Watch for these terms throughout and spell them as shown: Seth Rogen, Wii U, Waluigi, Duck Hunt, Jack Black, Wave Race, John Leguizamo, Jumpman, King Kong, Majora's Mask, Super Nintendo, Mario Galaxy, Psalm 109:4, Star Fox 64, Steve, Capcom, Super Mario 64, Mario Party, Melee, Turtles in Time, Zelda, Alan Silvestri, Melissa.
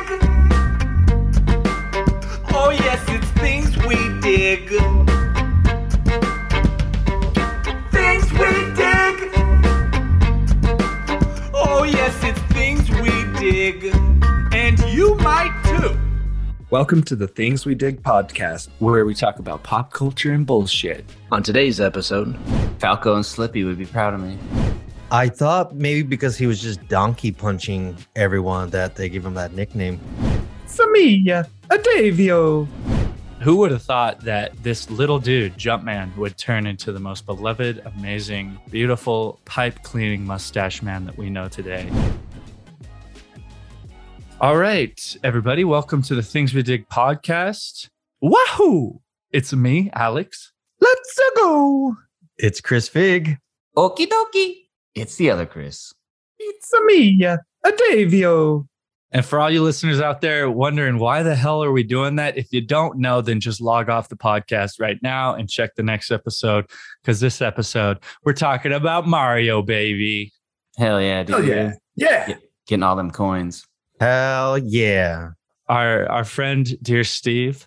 dig. Oh yes, it's things we dig. Things we dig. Oh yes, it's things we dig. And you might too. Welcome to the Things We Dig podcast, where we talk about pop culture and bullshit. On today's episode, Falco and Slippy would be proud of me. I thought maybe because he was just donkey punching everyone that they gave him that nickname. Famiglia Adavio. Who would have thought that this little dude, Jumpman, would turn into the most beloved, amazing, beautiful, pipe-cleaning mustache man that we know today? All right, everybody, welcome to the Things We Dig podcast. Wahoo! It's me, Alex. Let's go! It's Chris Fig. Okie dokie. It's the other Chris. It's me, Adavio. And for all you listeners out there wondering why the hell are we doing that, if you don't know, then just log off the podcast right now and check the next episode, because this episode, we're talking about Mario, baby. Hell yeah, dude. Hell yeah. Yeah. Getting all them coins. Hell yeah. Our friend, dear Steve,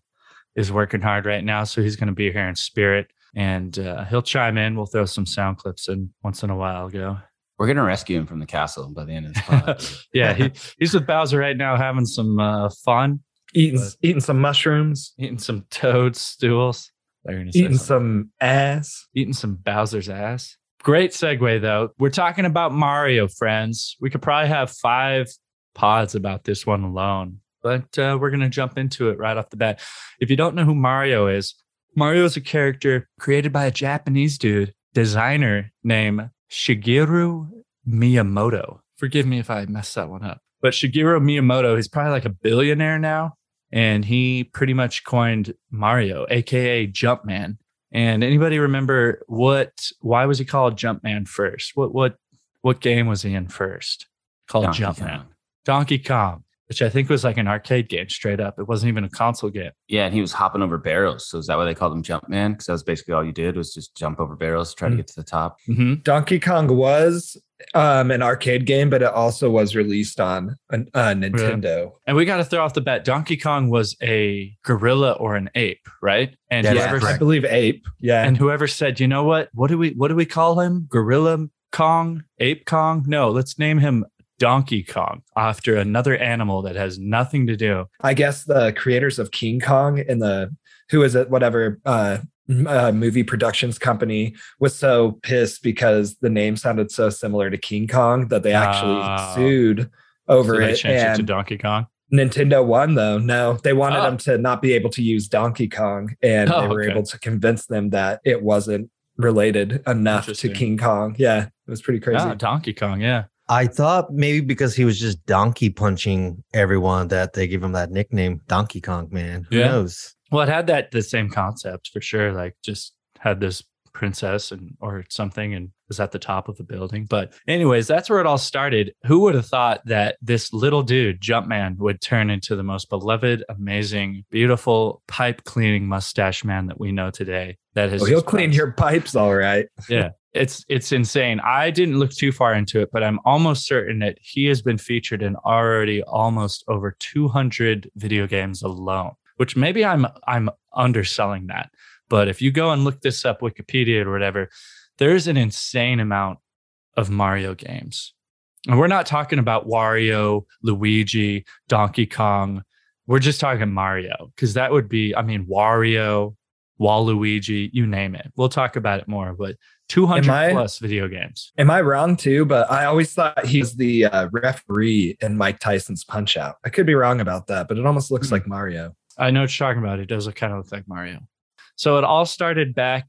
is working hard right now, so he's going to be here in spirit. And he'll chime in. We'll throw some sound clips in once in a while. We're going to rescue him from the castle by the end of this podcast. Yeah, he's with Bowser right now having some fun. Eating some mushrooms. Eating some toadstools. Eating some ass. Eating some Bowser's ass. Great segue, though. We're talking about Mario, friends. We could probably have 5 pods about this one alone. But we're going to jump into it right off the bat. If you don't know who Mario is, Mario is a character created by a Japanese designer named Shigeru Miyamoto. Forgive me if I messed that one up. But Shigeru Miyamoto, he's probably like a billionaire now. And he pretty much coined Mario, a.k.a. Jumpman. And anybody remember why was he called Jumpman first? What game was he in first? Called Jumpman. Donkey Kong. Which I think was like an arcade game straight up. It wasn't even a console game. Yeah, and he was hopping over barrels. So is that why they called him Jumpman? Because that was basically all you did was just jump over barrels, try to get to the top. Mm-hmm. Donkey Kong was an arcade game, but it also was released on Nintendo. Yeah. And we got to throw off the bat, Donkey Kong was a gorilla or an ape, right? And I believe ape. Yeah. And whoever said, you know what? What do we call him? Gorilla Kong? Ape Kong? No, let's name him Donkey Kong, after another animal that has nothing to do. I guess the creators of King Kong and movie productions company was so pissed because the name sounded so similar to King Kong that they actually sued over it. They changed it to Donkey Kong. Nintendo won, though. No, they wanted them to not be able to use Donkey Kong, and they were able to convince them that it wasn't related enough to King Kong. Yeah, it was pretty crazy. Oh, Donkey Kong, yeah. I thought maybe because he was just donkey punching everyone that they gave him that nickname, Donkey Kong, man. Who knows? Well, it had the same concept for sure. Like, just had this princess or something and was at the top of the building. But anyways, that's where it all started. Who would have thought that this little dude, Jumpman, would turn into the most beloved, amazing, beautiful, pipe-cleaning mustache man that we know today? That has he'll clean your pipes all right. Yeah. It's insane. I didn't look too far into it, but I'm almost certain that he has been featured in already almost over 200 video games alone, which maybe I'm underselling that. But if you go and look this up, Wikipedia or whatever, there's an insane amount of Mario games. And we're not talking about Wario, Luigi, Donkey Kong. We're just talking Mario, because that would be, Wario, Waluigi, you name it. We'll talk about it more, but 200 plus video games. Am I wrong too? But I always thought he was the referee in Mike Tyson's Punch Out. I could be wrong about that, but it almost looks like Mario. I know what you're talking about. It does kind of look like Mario. So it all started back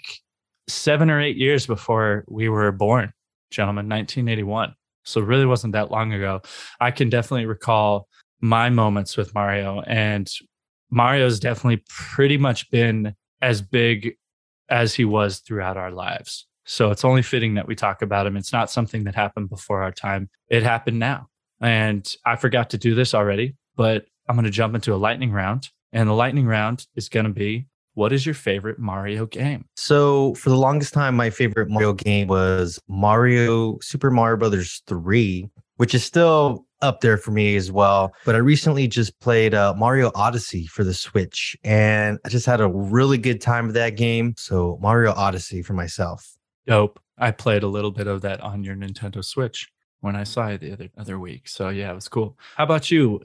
7 or 8 years before we were born, gentlemen, 1981. So it really wasn't that long ago. I can definitely recall my moments with Mario, and Mario's definitely pretty much been as big as he was throughout our lives. So it's only fitting that we talk about him. It's not something that happened before our time. It happened now. And I forgot to do this already, but I'm going to jump into a lightning round. And the lightning round is going to be, what is your favorite Mario game? So for the longest time, my favorite Mario game was Mario Super Mario Brothers 3, which is still up there for me as well. But I recently just played Mario Odyssey for the Switch, and I just had a really good time with that game. So Mario Odyssey for myself. Dope. I played a little bit of that on your Nintendo Switch when I saw you the other week. So yeah, it was cool. How about you,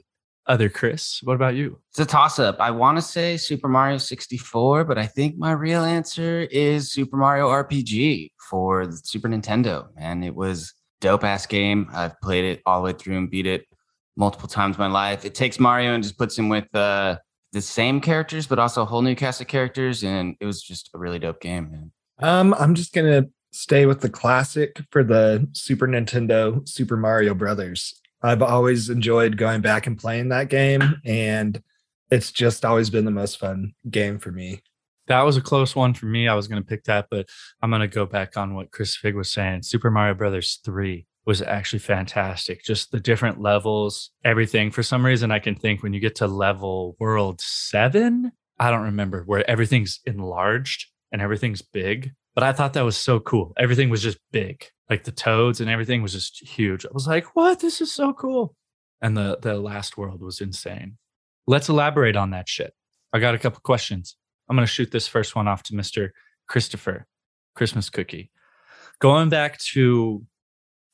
other Chris? What about you? It's a toss-up. I want to say Super Mario 64, but I think my real answer is Super Mario RPG for the Super Nintendo. And it was dope-ass game. I've played it all the way through and beat it multiple times in my life. It takes Mario and just puts him with the same characters, but also a whole new cast of characters. And it was just a really dope game, man. I'm just going to stay with the classic for the Super Nintendo, Super Mario Brothers. I've always enjoyed going back and playing that game, and it's just always been the most fun game for me. That was a close one for me. I was going to pick that, but I'm going to go back on what Chris Figg was saying. Super Mario Brothers 3 was actually fantastic. Just the different levels, everything. For some reason, I can think when you get to level world 7, I don't remember, where everything's enlarged and everything's big. But I thought that was so cool. Everything was just big. Like the toads and everything was just huge. I was like, what? This is so cool. And the last world was insane. Let's elaborate on that shit. I got a couple questions. I'm going to shoot this first one off to Mr. Christopher Christmas Cookie. Going back to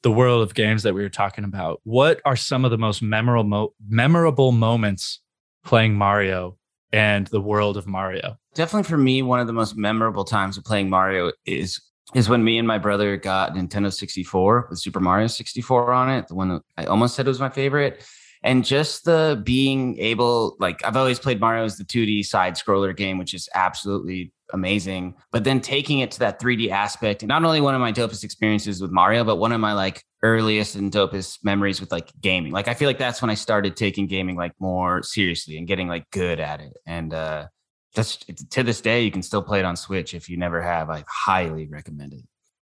the world of games that we were talking about, what are some of the most memorable moments playing Mario and the world of Mario? Definitely for me, one of the most memorable times of playing Mario is when me and my brother got Nintendo 64 with Super Mario 64 on it, the one that I almost said was my favorite. And just the being able, like, I've always played Mario as the 2D side-scroller game, which is absolutely amazing. But then taking it to that 3D aspect, and not only one of my dopest experiences with Mario, but one of my, like, earliest and dopest memories with, like, gaming. Like, I feel like that's when I started taking gaming, like, more seriously and getting, like, good at it. And that's, to this day, you can still play it on Switch if you never have. I highly recommend it.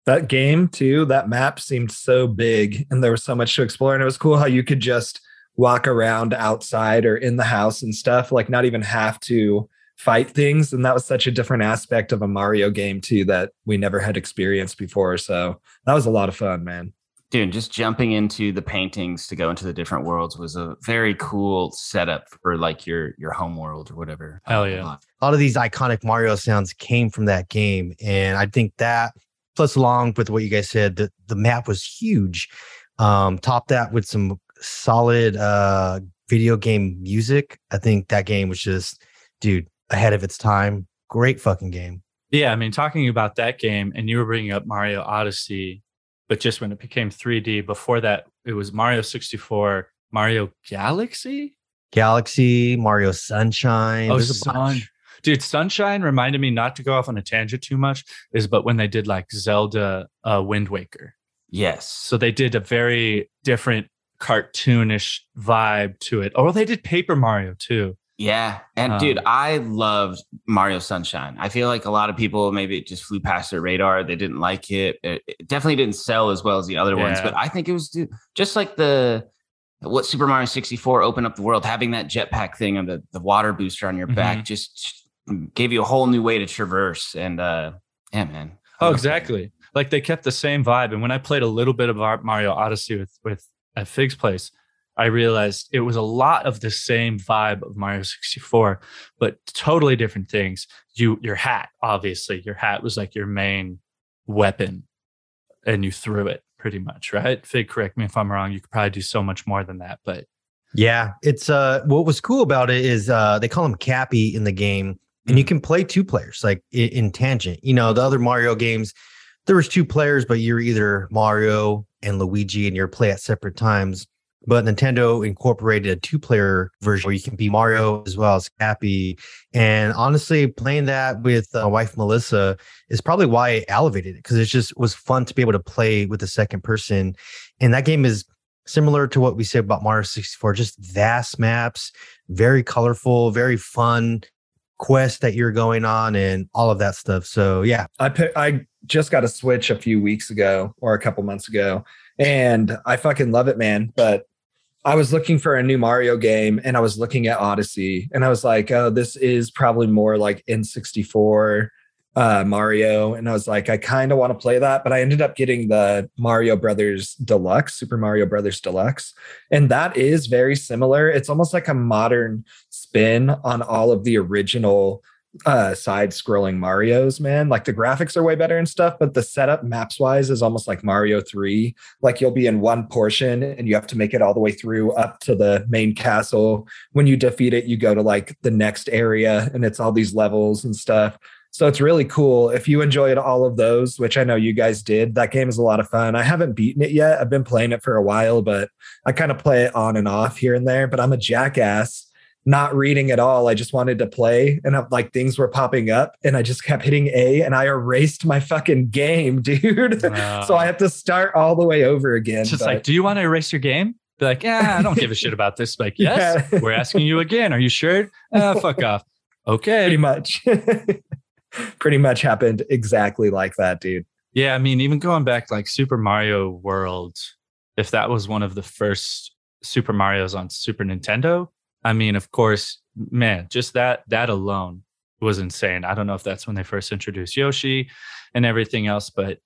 That game, too, that map seemed so big, and there was so much to explore. And it was cool how you could just walk around outside or in the house and stuff, like not even have to fight things. And that was such a different aspect of a Mario game too, that we never had experienced before. So that was a lot of fun, man. Dude, just jumping into the paintings to go into the different worlds was a very cool setup for like your home world or whatever. Hell yeah. A lot of these iconic Mario sounds came from that game. And I think that, plus along with what you guys said, the map was huge. Top that with some solid video game music. I think that game was just, dude, ahead of its time. Great fucking game. Yeah, I mean, talking about that game, and you were bringing up Mario Odyssey, but just when it became 3D, before that, it was Mario 64, Mario Galaxy, Mario Sunshine. Oh, dude, Sunshine reminded me, not to go off on a tangent too much, but when they did like Zelda Wind Waker. Yes. So they did a very different cartoonish vibe to it. Oh, they did Paper Mario too. Yeah. And dude, I loved Mario Sunshine. I feel like a lot of people, maybe it just flew past their radar. They didn't like it. It definitely didn't sell as well as the other ones, but I think it was just like what Super Mario 64 opened up the world, having that jetpack thing and the water booster on your back just gave you a whole new way to traverse. And yeah, man. Oh, exactly. Like they kept the same vibe. And when I played a little bit of Mario Odyssey with at Fig's place, I realized it was a lot of the same vibe of Mario 64, but totally different things. Your hat, obviously. Your hat was like your main weapon, and you threw it pretty much, right? Fig, correct me if I'm wrong. You could probably do so much more than that, but yeah, it's what was cool about it is they call him Cappy in the game, and you can play two players, like in tangent. You know, the other Mario games, there was two players, but you're either Mario and Luigi and your play at separate times. But Nintendo incorporated a two-player version where you can be Mario as well as Cappy. And honestly, playing that with my wife, Melissa, is probably why I elevated it, because it just was fun to be able to play with the second person. And that game is similar to what we said about Mario 64, just vast maps, very colorful, very fun quest that you're going on and all of that stuff. So yeah, I just got a Switch a few weeks ago or a couple months ago, and I fucking love it, man. But I was looking for a new Mario game, and I was looking at Odyssey, and I was like, oh, this is probably more like N64 Mario. And I was like, I kind of want to play that, but I ended up getting the Mario Brothers Deluxe, Super Mario Brothers Deluxe. And that is very similar. It's almost like a modern spin on all of the original side-scrolling Marios, man. Like the graphics are way better and stuff, but the setup maps-wise is almost like Mario 3. Like you'll be in one portion and you have to make it all the way through up to the main castle. When you defeat it, you go to like the next area and it's all these levels and stuff. So it's really cool. If you enjoyed all of those, which I know you guys did, that game is a lot of fun. I haven't beaten it yet. I've been playing it for a while, but I kind of play it on and off here and there. But I'm a jackass, not reading at all. I just wanted to play, and like things were popping up and I just kept hitting A and I erased my fucking game, dude. Wow. So I have to start all the way over again. It's just like, do you want to erase your game? Be like, yeah, I don't give a shit about this. Like, yes, yeah. We're asking you again. Are you sure? Fuck off. Okay. Pretty much. Pretty much happened exactly like that, dude. Yeah, I mean, even going back like Super Mario World, if that was one of the first Super Marios on Super Nintendo, I mean, of course, man, just that alone was insane. I don't know if that's when they first introduced Yoshi and everything else, but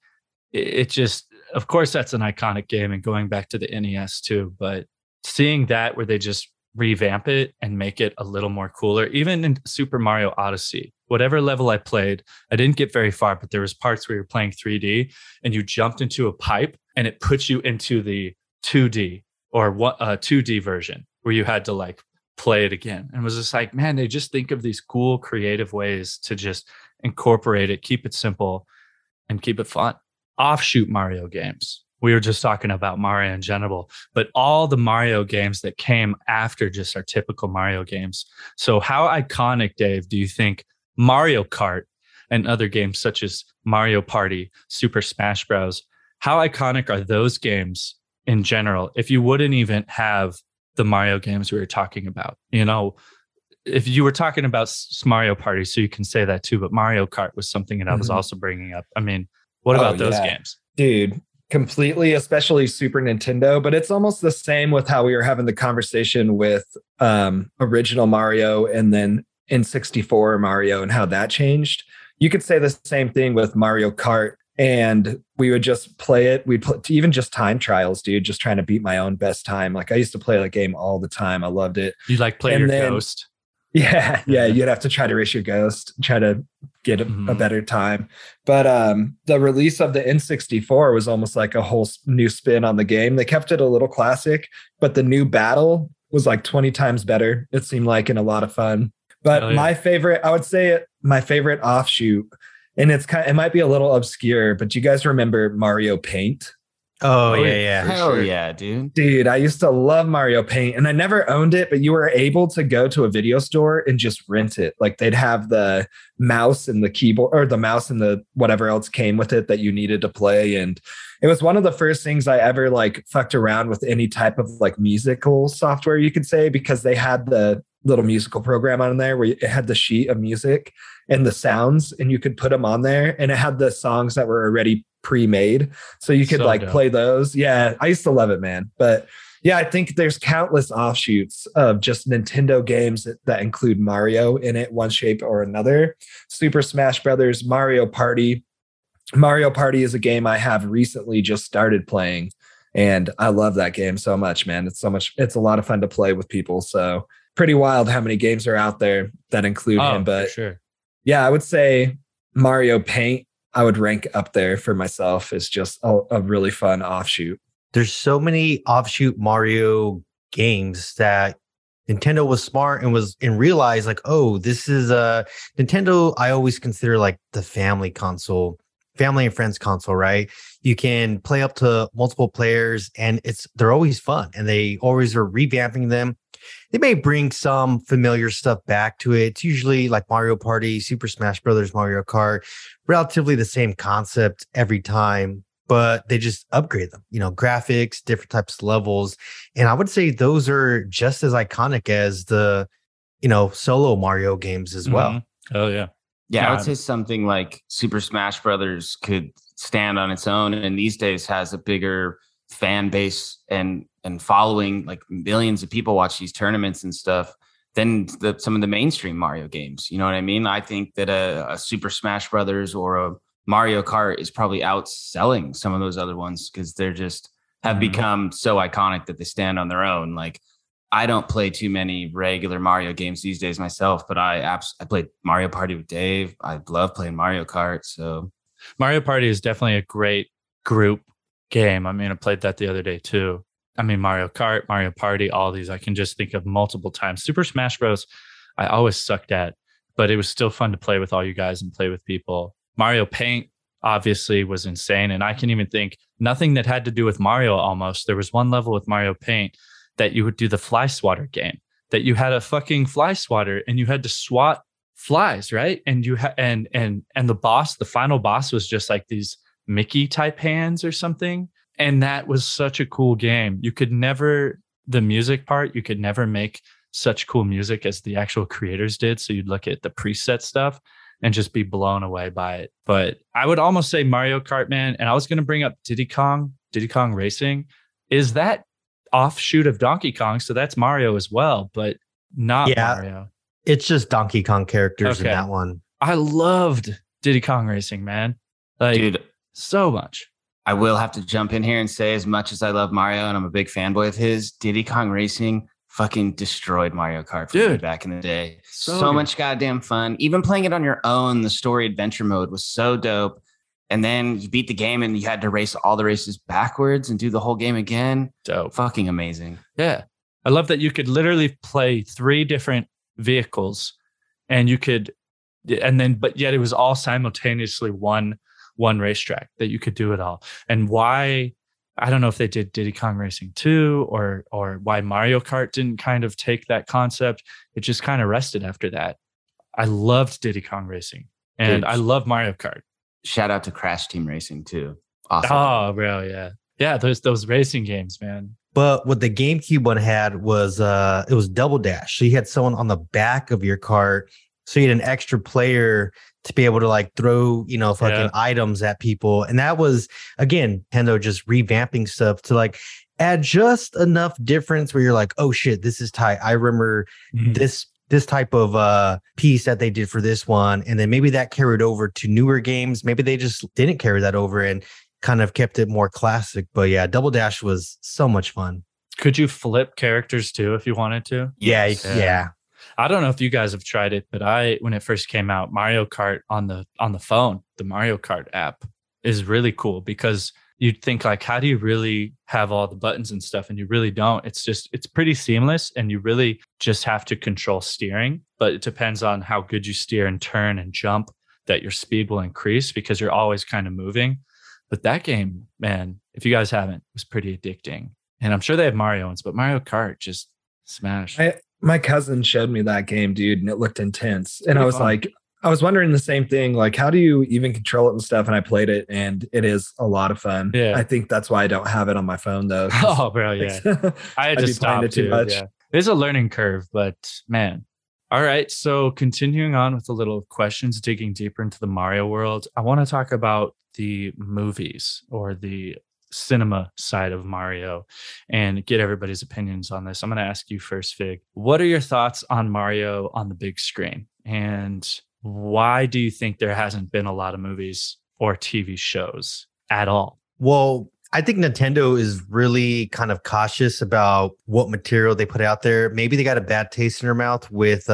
it just, of course, that's an iconic game. And going back to the NES too, but seeing that where they just revamp it and make it a little more cooler, even in Super Mario Odyssey. Whatever level I played, I didn't get very far, but there was parts where you're playing 3D and you jumped into a pipe and it put you into the 2D or 2D version where you had to like play it again. And it was just like, man, they just think of these cool, creative ways to just incorporate it, keep it simple and keep it fun. Offshoot Mario games. We were just talking about Mario in general, but all the Mario games that came after just our typical Mario games. So how iconic, Dave, do you think Mario Kart and other games such as Mario Party, Super Smash Bros. How iconic are those games in general? If you wouldn't even have the Mario games we were talking about, you know, if you were talking about Mario Party, so you can say that too, but Mario Kart was something that I was also bringing up. I mean, what about those games? Dude. Completely, especially Super Nintendo, but it's almost the same with how we were having the conversation with original Mario and then N64 Mario and how that changed. You could say the same thing with Mario Kart, and we would just play it. We'd play, even just time trials, dude, just trying to beat my own best time. Like I used to play that game all the time. I loved it. You like play ghost. Yeah. You'd have to try to race your ghost, try to get a better time. But the release of the N64 was almost like a whole new spin on the game. They kept it a little classic, but the new battle was like 20 times better, it seemed like, and a lot of fun. But my favorite, I would say my favorite offshoot, and it's kind of, it might be a little obscure, but you guys remember Mario Paint? Oh yeah. Hell yeah, dude. Dude, I used to love Mario Paint and I never owned it, but you were able to go to a video store and just rent it. Like they'd have the mouse and the keyboard or the mouse and the whatever else came with it that you needed to play. And it was one of the first things I ever like fucked around with any type of like musical software, you could say, because they had the little musical program on there where it had the sheet of music and the sounds and you could put them on there. And it had the songs that were already pre-made, so you could play those. Yeah, I used to love it, man. But yeah, I think there's countless offshoots of just Nintendo games that include Mario in it, one shape or another. Super Smash Brothers, Mario Party. Mario Party is a game I have recently just started playing, and I love that game so much, man. It's a lot of fun to play with people. So pretty wild how many games are out there that include him. But sure. Yeah, I would say Mario Paint I would rank up there for myself as just a really fun offshoot. There's so many offshoot Mario games that Nintendo was smart and realized like, oh, this is a Nintendo. I always consider like the family console, family and friends console, right? You can play up to multiple players and they're always fun and they always are revamping them. They may bring some familiar stuff back to it. It's usually like Mario Party, Super Smash Bros., Mario Kart, relatively the same concept every time, but they just upgrade them, you know, graphics, different types of levels. And I would say those are just as iconic as the, you know, solo Mario games as well. Mm-hmm. Oh, yeah. Yeah, I would say something like Super Smash Bros. Could stand on its own and these days has a bigger fan base and following, like millions of people watch these tournaments and stuff. than some of the mainstream Mario games. You know what I mean? I think that a Super Smash Brothers or a Mario Kart is probably outselling some of those other ones because they're just have become so iconic that they stand on their own. Like, I don't play too many regular Mario games these days myself, but I played Mario Party with Dave. I love playing Mario Kart. So Mario Party is definitely a great group game. I mean, I played that the other day too. I mean, Mario Kart, Mario Party, all these I can just think of multiple times. Super Smash Bros. I always sucked at, but it was still fun to play with all you guys and play with people. Mario Paint obviously was insane. And I can even think nothing that had to do with Mario almost. There was one level with Mario Paint that you would do the fly swatter game, that you had a fucking fly swatter and you had to swat flies, right? And you and the boss, the final boss was just like these Mickey type hands or something. And that was such a cool game. You could never, the music part, you could never make such cool music as the actual creators did. So you'd look at the preset stuff and just be blown away by it. But I would almost say Mario Kart, man. And I was going to bring up Diddy Kong Racing is that offshoot of Donkey Kong. So that's Mario as well, but not Mario. It's just Donkey Kong characters in that one. I loved Diddy Kong Racing, man. Like, dude, so much. I will have to jump in here and say, as much as I love Mario and I'm a big fanboy of his, Diddy Kong Racing fucking destroyed Mario Kart for me back in the day. So much goddamn fun. Even playing it on your own, the story adventure mode was so dope. And then you beat the game and you had to race all the races backwards and do the whole game again. Dope. Fucking amazing. Yeah. I love that you could literally play three different vehicles and you could, and then, but yet it was all simultaneously one racetrack that you could do it all. And why, I don't know if they did Diddy Kong Racing 2 or why Mario Kart didn't kind of take that concept. It just kind of rested after that. I loved Diddy Kong Racing and I love Mario Kart. Shout out to Crash Team Racing too. Awesome. Oh, bro. Yeah. Yeah. Those racing games, man. But what the GameCube one had was, it was Double Dash. So you had someone on the back of your cart. So you had an extra player to be able to like throw, you know, fucking items at people. And that was, again, Nintendo just revamping stuff to like add just enough difference where you're like, oh shit, this is tight. I remember this type of piece that they did for this one. And then maybe that carried over to newer games. Maybe they just didn't carry that over and kind of kept it more classic. But yeah, Double Dash was so much fun. Could you flip characters too if you wanted to? Yeah. I don't know if you guys have tried it, but when it first came out, Mario Kart on the phone, the Mario Kart app is really cool because you'd think like, how do you really have all the buttons and stuff? And you really don't. It's pretty seamless and you really just have to control steering, but it depends on how good you steer and turn and jump that your speed will increase because you're always kind of moving. But that game, man, if you guys haven't, was pretty addicting. And I'm sure they have Mario ones, but Mario Kart just smashed. My cousin showed me that game, dude, and it looked intense. And I was like, I was wondering the same thing. Like, how do you even control it and stuff? And I played it and it is a lot of fun. Yeah. I think that's why I don't have it on my phone though. Oh, bro. Yeah. I had to stop it too much. Yeah. There's a learning curve, but man. All right. So continuing on with a little questions, digging deeper into the Mario world. I want to talk about the movies or the cinema side of Mario and get everybody's opinions on this. I'm going to ask you first, Fig. What are your thoughts on Mario on the big screen? And why do you think there hasn't been a lot of movies or TV shows at all? Well, I think Nintendo is really kind of cautious about what material they put out there. Maybe they got a bad taste in their mouth with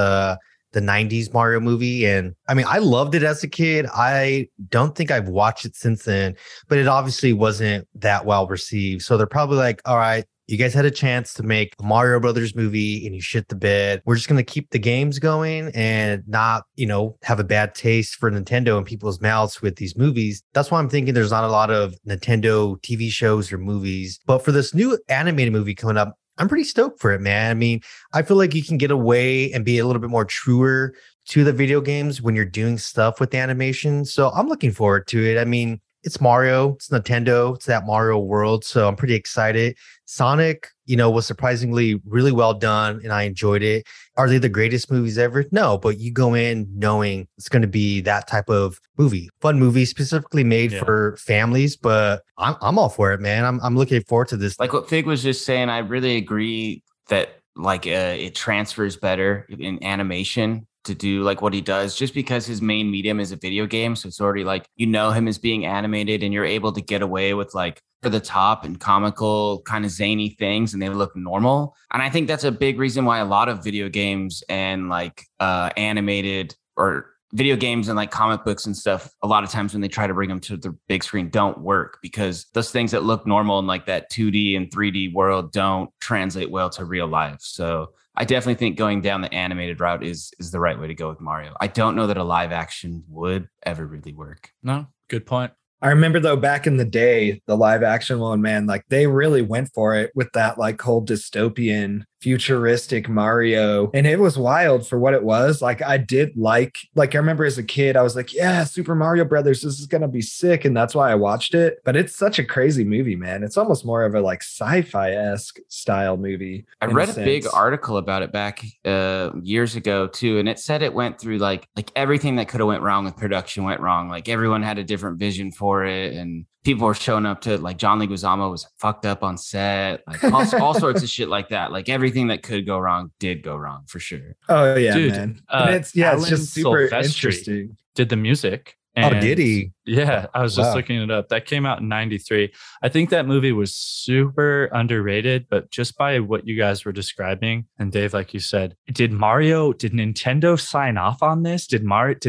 the 90s Mario movie. And I mean, I loved it as a kid. I don't think I've watched it since then, but it obviously wasn't that well received. So they're probably like, all right, you guys had a chance to make a Mario Brothers movie and you shit the bed. We're just going to keep the games going and not, you know, have a bad taste for Nintendo in people's mouths with these movies. That's why I'm thinking there's not a lot of Nintendo TV shows or movies. But for this new animated movie coming up, I'm pretty stoked for it, man. I mean, I feel like you can get away and be a little bit more truer to the video games when you're doing stuff with animation. So I'm looking forward to it. I mean, it's Mario, it's Nintendo, it's that Mario world. So I'm pretty excited. Sonic, you know, was surprisingly really well done and I enjoyed it. Are they the greatest movies ever? No, but you go in knowing it's going to be that type of movie, fun movie specifically made for families, but I'm all for it, man. I'm looking forward to this. Like what Fig was just saying, I really agree that like it transfers better in animation to do like what he does, just because his main medium is a video game. So it's already like, you know, him as being animated, and you're able to get away with like for the top and comical kind of zany things, and they look normal. And I think that's a big reason why a lot of video games and like animated or video games and like comic books and stuff, a lot of times when they try to bring them to the big screen, don't work, because those things that look normal in like that 2D and 3D world don't translate well to real life. So I definitely think going down the animated route is the right way to go with Mario. I don't know that a live action would ever really work. No, good point. I remember though, back in the day, the live action one, man, like they really went for it with that like whole dystopian futuristic Mario. And it was wild for what it was. Like I did like I remember as a kid, I was like, yeah, Super Mario Brothers, this is going to be sick. And that's why I watched it. But it's such a crazy movie, man. It's almost more of a like sci-fi-esque style movie. I read a big article about it back years ago too. And it said it went through like everything that could have went wrong with production went wrong. Like everyone had a different vision for it. And people were showing up to like John Leguizamo was fucked up on set, like all sorts of shit like that. Like everything that could go wrong did go wrong for sure. Oh yeah, dude, man. And it's yeah, Alan it's just super Silvestri interesting. Did the music? And, oh, did he? Yeah, I was just looking it up. That came out in '93. I think that movie was super underrated, but just by what you guys were describing, and Dave, like you said, did Nintendo sign off on this? Did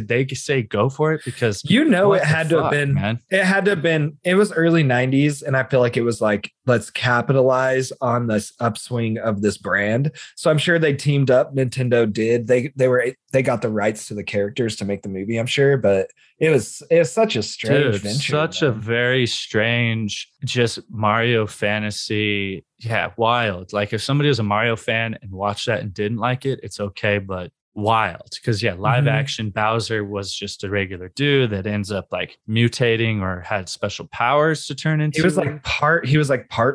they say go for it? Because you know it had to have been, man. It had to have been. It was early '90s, and I feel like it was like, let's capitalize on this upswing of this brand. So I'm sure they teamed up. Nintendo did. They got the rights to the characters to make the movie. I'm sure, but it was such a strange venture. Such a very strange, just Mario fantasy. Yeah, wild. Like if somebody was a Mario fan and watched that and didn't like it, it's okay, but wild. Because yeah, live action Bowser was just a regular dude that ends up like mutating or had special powers to turn into. He was like part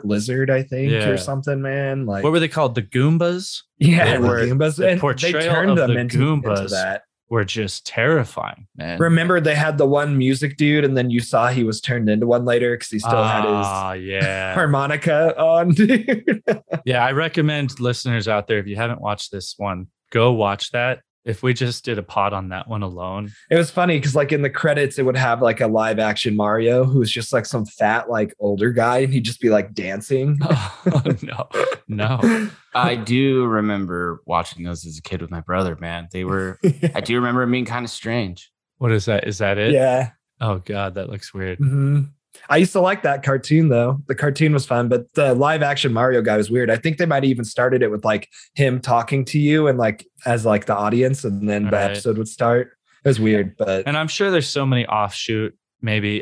lizard, I think, or something, man. Like what were they called? The Goombas? Yeah, the Goombas. The portrayal and they turned them into that. Were just terrifying, man. Remember, they had the one music dude, and then you saw he was turned into one later because he still had his harmonica on, dude. Yeah, I recommend listeners out there, if you haven't watched this one, go watch that. If we just did a pod on that one alone. It was funny because like in the credits, it would have like a live action Mario who's just like some fat, like older guy. And he'd just be like dancing. Oh, no. I do remember watching those as a kid with my brother, man. They were, I do remember them being kind of strange. What is that? Is that it? Yeah. Oh God, that looks weird. Mm-hmm. I used to like that cartoon, though. The cartoon was fun, but the live action Mario guy was weird. I think they might have even started it with like him talking to you and like as like the audience, and then the episode would start. It was weird, but and I'm sure there's so many offshoot. Maybe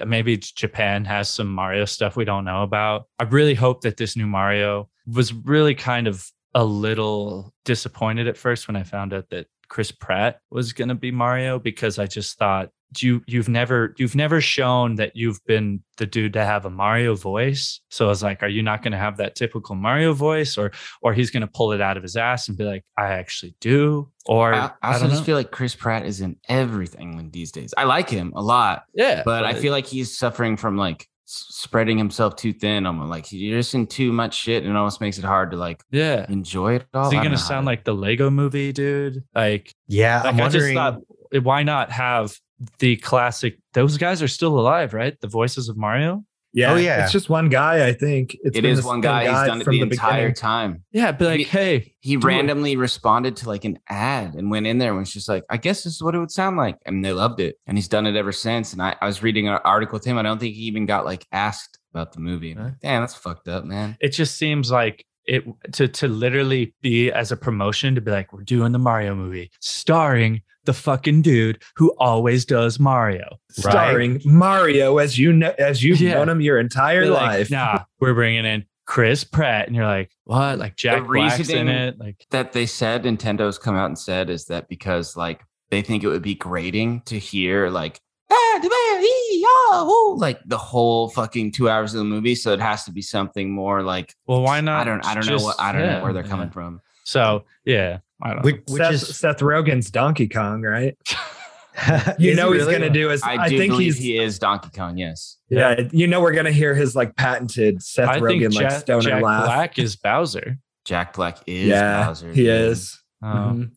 Japan has some Mario stuff we don't know about. I really hope that this new Mario was really kind of a little disappointed at first when I found out that Chris Pratt was going to be Mario, because I just thought you've never shown that you've been the dude to have a Mario voice. So I was like, are you not going to have that typical Mario voice, or he's going to pull it out of his ass and be like, I actually do? Or I also feel like Chris Pratt is in everything these days. I like him a lot, yeah, but I feel like he's suffering from like spreading himself too thin. I'm like, you're just in too much shit, and it almost makes it hard to like enjoy it all. Is he gonna sound like the Lego movie, dude? Like, yeah, like I'm wondering, I just thought, why not have the classic? Those guys are still alive, right? The voices of Mario. Yeah, oh yeah, it's just one guy. I think it is one guy. He's done it the entire time. Yeah, but like, hey, he randomly responded to like an ad and went in there and was just like, I guess this is what it would sound like, and they loved it, and he's done it ever since. And I was reading an article with him. I don't think he even got like asked about the movie. Huh? Damn, that's fucked up, man. It just seems like it to literally be as a promotion to be like, we're doing the Mario movie starring the fucking dude who always does Mario, right? Starring Mario as you know, as you've known him your entire life. Like, nah, we're bringing in Chris Pratt, and you're like, what? Like Jack Black's in it. Like that they said, Nintendo's come out and said is that because like they think it would be grating to hear like the whole fucking 2 hours of the movie, so it has to be something more like. Well, why not? I don't know where they're coming from. So yeah. I don't know. Which is Seth Rogen's Donkey Kong, right? You know he's really going to do his. I think he is Donkey Kong. Yes. Yeah. You know we're going to hear his like patented Seth Rogen like stoner laugh. Jack Black is Bowser. Jack Black is Bowser. He is.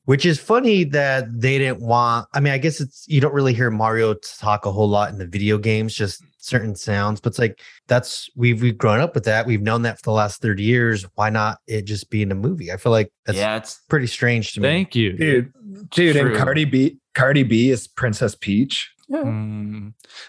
Which is funny that they didn't want. I mean, I guess it's, you don't really hear Mario talk a whole lot in the video games, just certain sounds. But it's like, that's, we've grown up with that. We've known that for the last 30 years. Why not it just be in a movie? I feel like that's it's pretty strange to me. Thank you, dude. True. And Cardi B is Princess Peach. Yeah.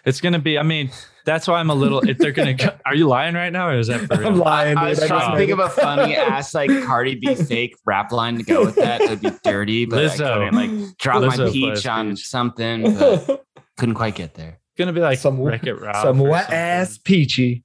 It's gonna be. I mean, that's why I'm a little. If they're gonna, are you lying right now, or is that for real? I'm lying. I was trying to think of a funny ass like Cardi B fake rap line to go with that. It'd be dirty, but Lizzo. I couldn't, like, drop my peach on something. But couldn't quite get there. It's gonna be like some Wreck-It Ralph, some wet ass peachy.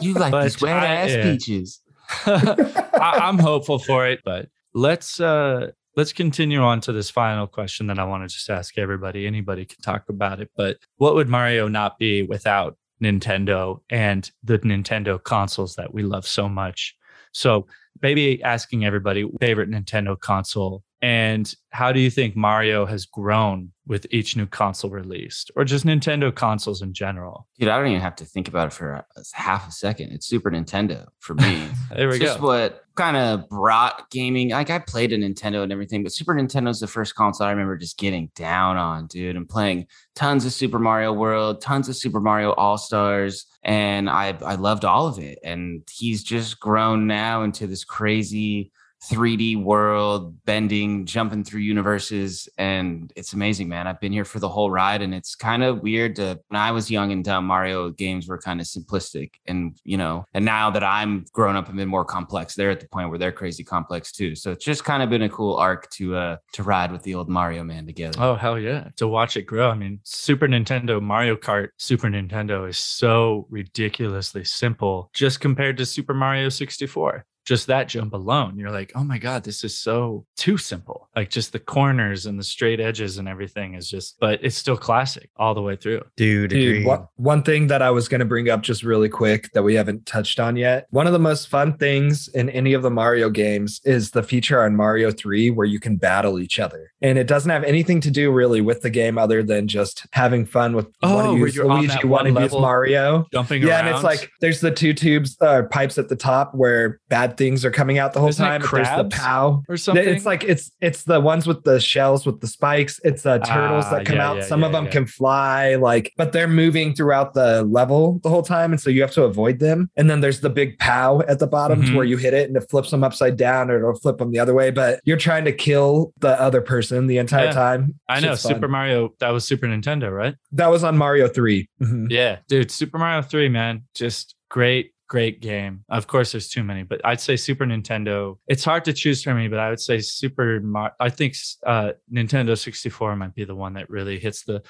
You like these wet ass peaches? I'm hopeful for it, but let's continue on to this final question that I want to just ask everybody. Anybody can talk about it, but what would Mario not be without Nintendo and the Nintendo consoles that we love so much? So maybe asking everybody favorite Nintendo console, and how do you think Mario has grown with each new console released, or just Nintendo consoles in general? Dude, I don't even have to think about it for half a second. It's Super Nintendo for me. There we go. Just what kind of brought gaming. Like, I played a Nintendo and everything, but Super Nintendo is the first console I remember just getting down on, dude, and playing tons of Super Mario World, tons of Super Mario All-Stars. And I loved all of it. And he's just grown now into this crazy 3D world, bending, jumping through universes, and it's amazing, man. I've been here for the whole ride, and it's kind of weird to, when I was young and dumb, Mario games were kind of simplistic, and you know, and now that I'm grown up and been more complex, they're at the point where they're crazy complex too. So it's just kind of been a cool arc to ride with the old Mario man together. Oh, hell yeah. To watch it grow. I mean, Super Nintendo, Mario Kart, Super Nintendo is so ridiculously simple just compared to Super Mario 64. Just that jump alone, you're like, oh my God, this is so too simple. Like, just the corners and the straight edges and everything is just, but it's still classic all the way through. Dude, one thing that I was going to bring up just really quick that we haven't touched on yet. One of the most fun things in any of the Mario games is the feature on Mario 3 where you can battle each other. And it doesn't have anything to do really with the game other than just having fun with one of you, Luigi, one of you, Mario. Jumping around. Yeah, and it's like, there's the two tubes, pipes at the top where bad things are coming out the whole time. There's the POW or something. It's like it's the ones with the shells with the spikes. It's the turtles that come out. Some of them can fly, like, but they're moving throughout the level the whole time, and so you have to avoid them. And then there's the big POW at the bottom to where you hit it and it flips them upside down, or it'll flip them the other way. But you're trying to kill the other person the entire time. I know. Super Mario, that was Super Nintendo, right? That was on Mario 3. Yeah, dude, Super Mario 3, man, just great. Great game. Of course, there's too many, but I'd say Super Nintendo. It's hard to choose for me, but I would say I think Nintendo 64 might be the one that really hits the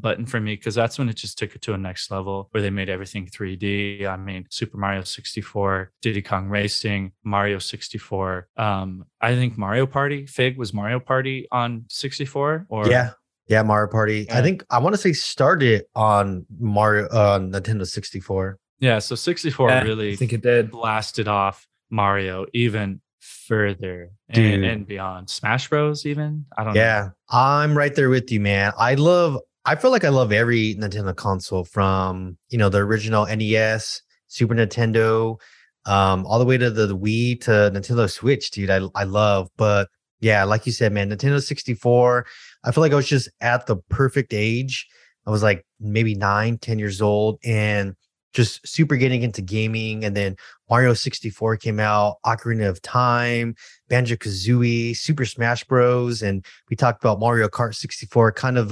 button for me, because that's when it just took it to a next level where they made everything 3D. I mean, Super Mario 64, Diddy Kong Racing, Mario 64. I think Mario Party. Fig, was Mario Party on 64? Or yeah, Mario Party. Yeah. I think I want to say started on Mario on Nintendo 64. Yeah, so 64 really, I think it did, blasted off Mario even further and beyond. Smash Bros. Even? I don't know. Yeah, I'm right there with you, man. I feel like I love every Nintendo console, from, you know, the original NES, Super Nintendo, all the way to the Wii to Nintendo Switch, dude. I love, but yeah, like you said, man, Nintendo 64, I feel like I was just at the perfect age. I was like maybe 9, 10 years old, and just super getting into gaming. And then Mario 64 came out, Ocarina of Time, Banjo-Kazooie, Super Smash Bros. And we talked about Mario Kart 64 kind of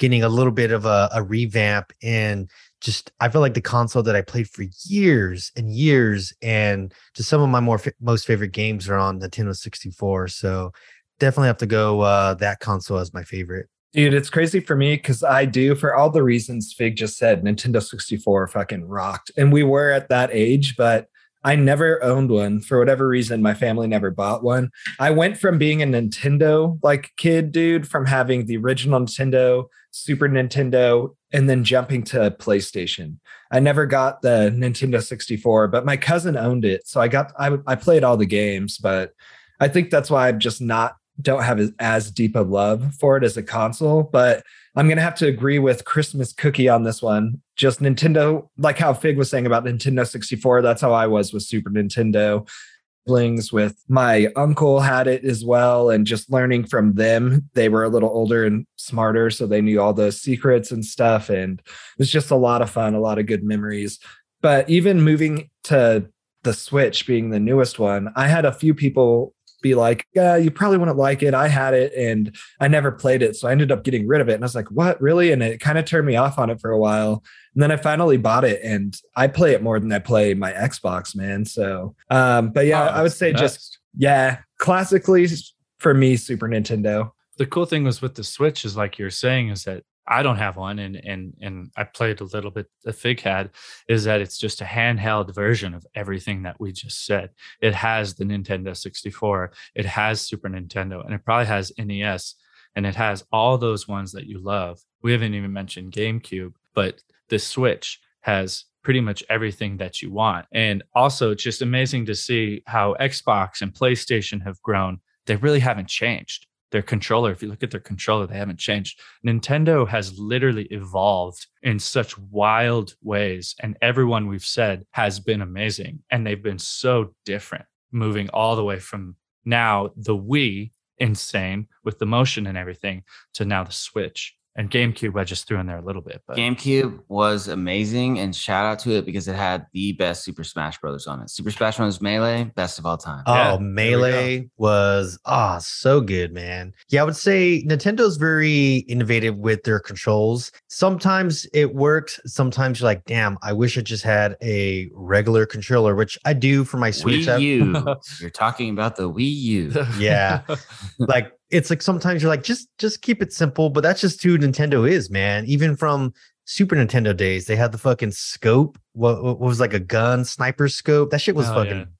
getting a little bit of a revamp. And just, I feel like the console that I played for years and years, and just some of my most favorite games are on Nintendo 64. So definitely have to go that console as my favorite. Dude, it's crazy for me because I do, for all the reasons Fig just said, Nintendo 64 fucking rocked. And we were at that age, but I never owned one. For whatever reason, my family never bought one. I went from being a Nintendo like kid, dude, from having the original Nintendo, Super Nintendo, and then jumping to PlayStation. I never got the Nintendo 64, but my cousin owned it. So I played all the games, but I think that's why I'm just don't have as deep a love for it as a console, but I'm going to have to agree with Christmas Cookie on this one. Just Nintendo, like how Fig was saying about Nintendo 64, that's how I was with Super Nintendo. siblings with. My uncle had it as well, and just learning from them. They were a little older and smarter, so they knew all the secrets and stuff. And it was just a lot of fun, a lot of good memories. But even moving to the Switch being the newest one, I had a few people be like, yeah, you probably wouldn't like it. I had it and I never played it. So I ended up getting rid of it. And I was like, what, really? And it kind of turned me off on it for a while. And then I finally bought it, and I play it more than I play my Xbox, man. So, but yeah, I would say just, yeah, classically for me, Super Nintendo. The cool thing was with the Switch is, like you're saying, is that I don't have one, and I played a little bit. The Fig had is that it's just a handheld version of everything that we just said. It has the Nintendo 64, it has Super Nintendo, and it probably has NES, and it has all those ones that you love. We haven't even mentioned GameCube, but the Switch has pretty much everything that you want. And also, it's just amazing to see how Xbox and PlayStation have grown. They really haven't changed. Their controller, if you look at their controller, they haven't changed. Nintendo has literally evolved in such wild ways. And everyone we've said has been amazing. And they've been so different, moving all the way from now the Wii, insane with the motion and everything, to now the Switch. And GameCube, I just threw in there a little bit. But GameCube was amazing, and shout out to it because it had the best Super Smash Bros. On it. Super Smash Bros. Melee, best of all time. Oh, yeah, Melee was so good, man. Yeah, I would say Nintendo's very innovative with their controls. Sometimes it works. Sometimes you're like, damn, I wish I just had a regular controller, which I do for my Switch. Wii U. You're talking about the Wii U. Yeah. Like, it's like sometimes you're like, just keep it simple. But that's just who Nintendo is, man. Even from Super Nintendo days, they had the fucking scope. What was like a gun, sniper scope? That shit was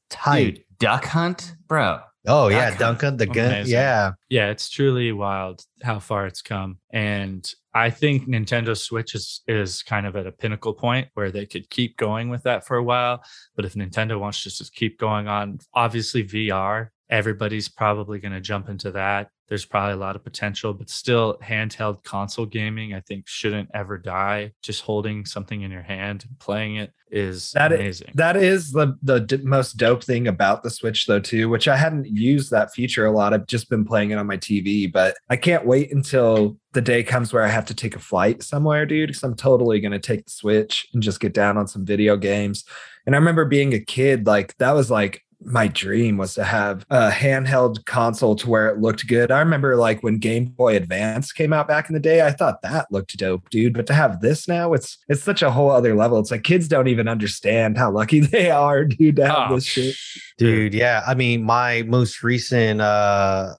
tight. Dude, Duck Hunt, bro. Oh, yeah. Duck Hunt, the gun. Amazing. Yeah. Yeah, it's truly wild how far it's come. And I think Nintendo Switch is kind of at a pinnacle point where they could keep going with that for a while. But if Nintendo wants to just keep going on, obviously VR, everybody's probably going to jump into that. There's probably a lot of potential, but still handheld console gaming, I think, shouldn't ever die. Just holding something in your hand and playing it is amazing. That is the most dope thing about the Switch, though, too, which I hadn't used that feature a lot. I've just been playing it on my TV, but I can't wait until the day comes where I have to take a flight somewhere, dude, because I'm totally going to take the Switch and just get down on some video games. And I remember being a kid, like, that was like, my dream was to have a handheld console to where it looked good. I remember like when Game Boy Advance came out back in the day, I thought that looked dope, dude. But to have this now, it's such a whole other level. It's like kids don't even understand how lucky they are, dude, to have this shit. Dude, yeah. I mean, my most recent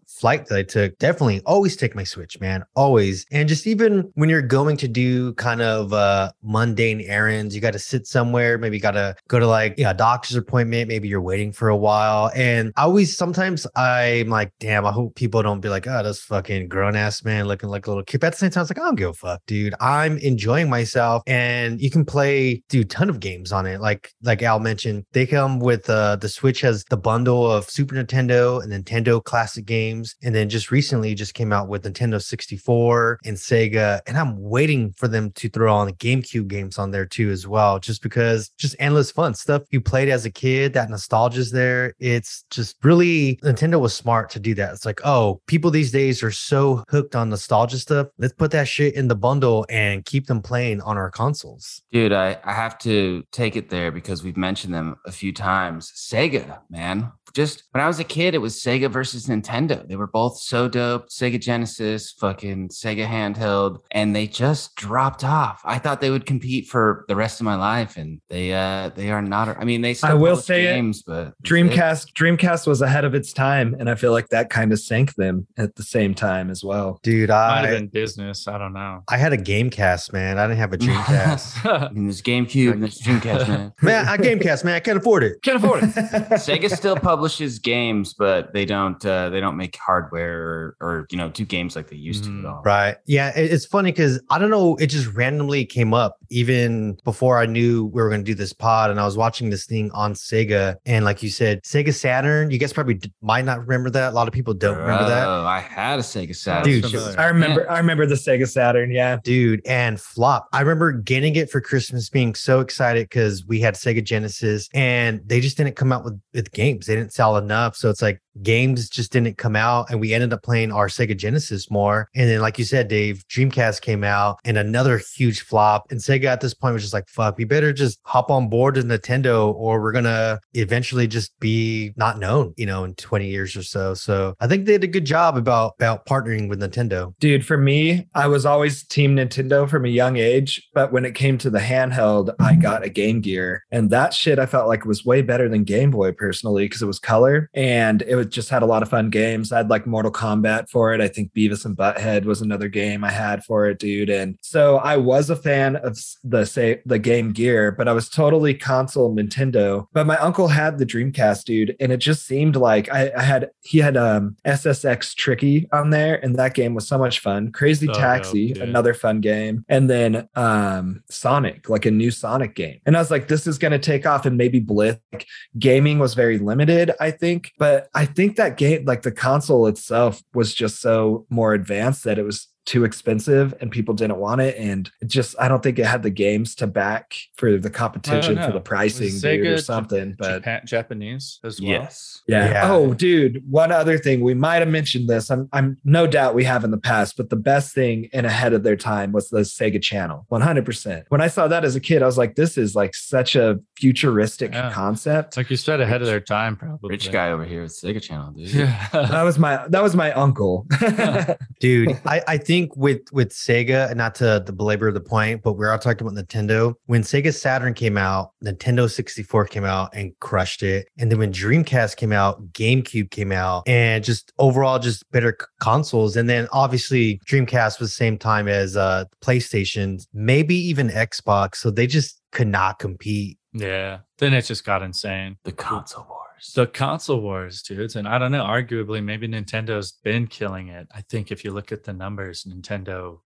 flight that I took, definitely always take my Switch, man. Always. And just even when you're going to do kind of mundane errands, you got to sit somewhere, maybe got to go to like a doctor's appointment, maybe you're waiting for a while. And I always, sometimes I'm like, damn, I hope people don't be like, oh, this fucking grown ass man looking like a little kid. But at the same time, it's like, I don't give a fuck, dude. I'm enjoying myself, and you can play a ton of games on it. Like Al mentioned, they come with the Switch has the bundle of Super Nintendo and Nintendo classic games. And then just recently just came out with Nintendo 64 and Sega. And I'm waiting for them to throw on the GameCube games on there too, as well, just because just endless fun stuff you played as a kid, that nostalgia's there. It's just really, Nintendo was smart to do that. It's like, oh, people these days are so hooked on nostalgia stuff. Let's put that shit in the bundle and keep them playing on our consoles. Dude, I have to take it there because we've mentioned them a few times. Sega, man. Just when I was a kid, it was Sega versus Nintendo. They were both so dope. Sega Genesis, fucking Sega handheld, and they just dropped off. I thought they would compete for the rest of my life, and they are not. I mean, they still publish games, but Dreamcast was ahead of its time, and I feel like that kind of sank them at the same time as well. Dude, I might have been business. I don't know. I had a Gamecast, man. I didn't have a Dreamcast. I mean, there's GameCube and there's Dreamcast, man. I can't afford it. Sega still publishes games, but they don't make hardware or do games like they used to at all. Right. Yeah, it's funny because I don't know, it just randomly came up even before I knew we were going to do this pod, and I was watching this thing on Sega, and like you said, Sega Saturn. You guys probably might not remember that. A lot of people don't remember that. Oh, I had a Sega Saturn. Dude, I remember the Sega Saturn. Yeah, dude, and flop. I remember getting it for Christmas, being so excited because we had Sega Genesis, and they just didn't come out with games. They didn't didn't sell enough. So it's like games just didn't come out. And we ended up playing our Sega Genesis more. And then, like you said, Dave, Dreamcast came out and another huge flop. And Sega at this point was just like, fuck, we better just hop on board with Nintendo or we're going to eventually just be not known, you know, in 20 years or so. So I think they did a good job about partnering with Nintendo. Dude, for me, I was always Team Nintendo from a young age. But when it came to the handheld, I got a Game Gear. And that shit I felt like was way better than Game Boy personally, because it was color and it was just had a lot of fun games. I had like Mortal Kombat for it. I think Beavis and Butthead was another game I had for it, dude. And so I was a fan of the Game Gear, but I was totally console Nintendo. But my uncle had the Dreamcast, dude. And it just seemed like he had SSX Tricky on there. And that game was so much fun. Crazy Taxi, another fun game. And then Sonic, like a new Sonic game. And I was like, this is going to take off and maybe Blitz. Like, gaming was very limited, I think. But I think that game, like the console itself, was just so more advanced that it was too expensive and people didn't want it. And it just, I don't think it had the games to back for the competition for the pricing, dude, or something. But Japanese as well. Yes. Yeah. Oh, dude. One other thing, we might have mentioned this. I'm no doubt we have in the past, but the best thing and ahead of their time was the Sega Channel. 100%. When I saw that as a kid, I was like, this is like such a futuristic concept. It's like you said, ahead of their time, probably. Rich guy over here with Sega Channel, dude. Yeah. that was my uncle. Dude, I think with Sega, and not to belabor the point, but we're all talking about Nintendo. When Sega Saturn came out, Nintendo 64 came out and crushed it. And then when Dreamcast came out, GameCube came out, and just overall just better consoles. And then obviously Dreamcast was the same time as PlayStation, maybe even Xbox. So they just could not compete. Yeah. Then it just got insane. The console war. The console wars, dudes. And I don't know, arguably, maybe Nintendo's been killing it. I think if you look at the numbers, Nintendo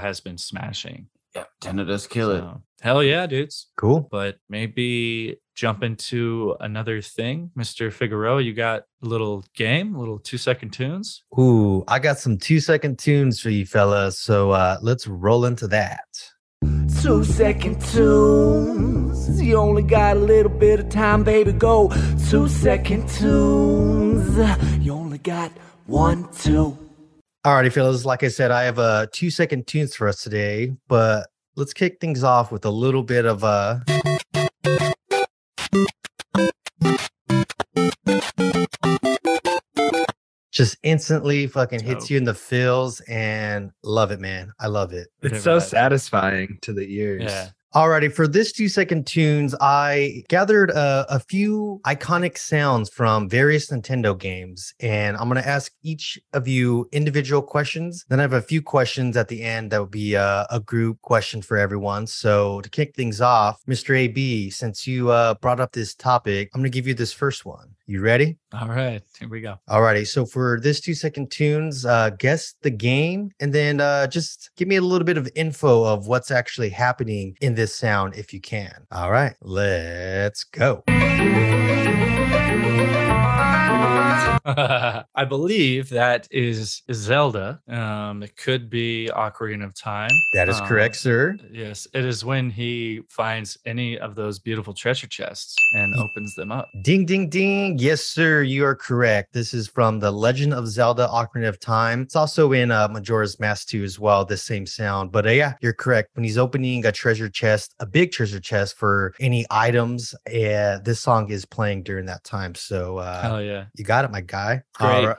has been smashing. Yeah, Nintendo does kill it. Hell yeah, dudes. Cool. But maybe jump into another thing. Mr. Figueroa, you got a little game, little 2-second tunes? Ooh, I got some 2-second tunes for you fellas. So let's roll into that. 2-second tunes, you only got a little bit of time, baby, go. 2-second tunes, you only got 1, 2. All righty, fellas, like I said, I have 2-second tunes for us today, but let's kick things off with a little bit of a... Just instantly fucking hits you in the feels and love it, man. I love it. It's so satisfying to the ears. Yeah. Alrighty, for this 2-second tunes, I gathered a few iconic sounds from various Nintendo games, and I'm going to ask each of you individual questions. Then I have a few questions at the end that would be a group question for everyone. So to kick things off, Mr. AB, since you brought up this topic, I'm going to give you this first one. You ready? All right, here we go. Alrighty, so for this 2-second tunes, guess the game, and then just give me a little bit of info of what's actually happening in this sound if you can. All right, let's go. I believe that is Zelda. It could be Ocarina of Time. That is correct, sir. Yes, it is when he finds any of those beautiful treasure chests and opens them up. Ding, ding, ding. Yes, sir, you are correct. This is from The Legend of Zelda Ocarina of Time. It's also in Majora's Mask 2 as well, the same sound. But yeah, you're correct. When he's opening a treasure chest, a big treasure chest for any items, this song is playing during that time. So hell yeah, you got it, my guy.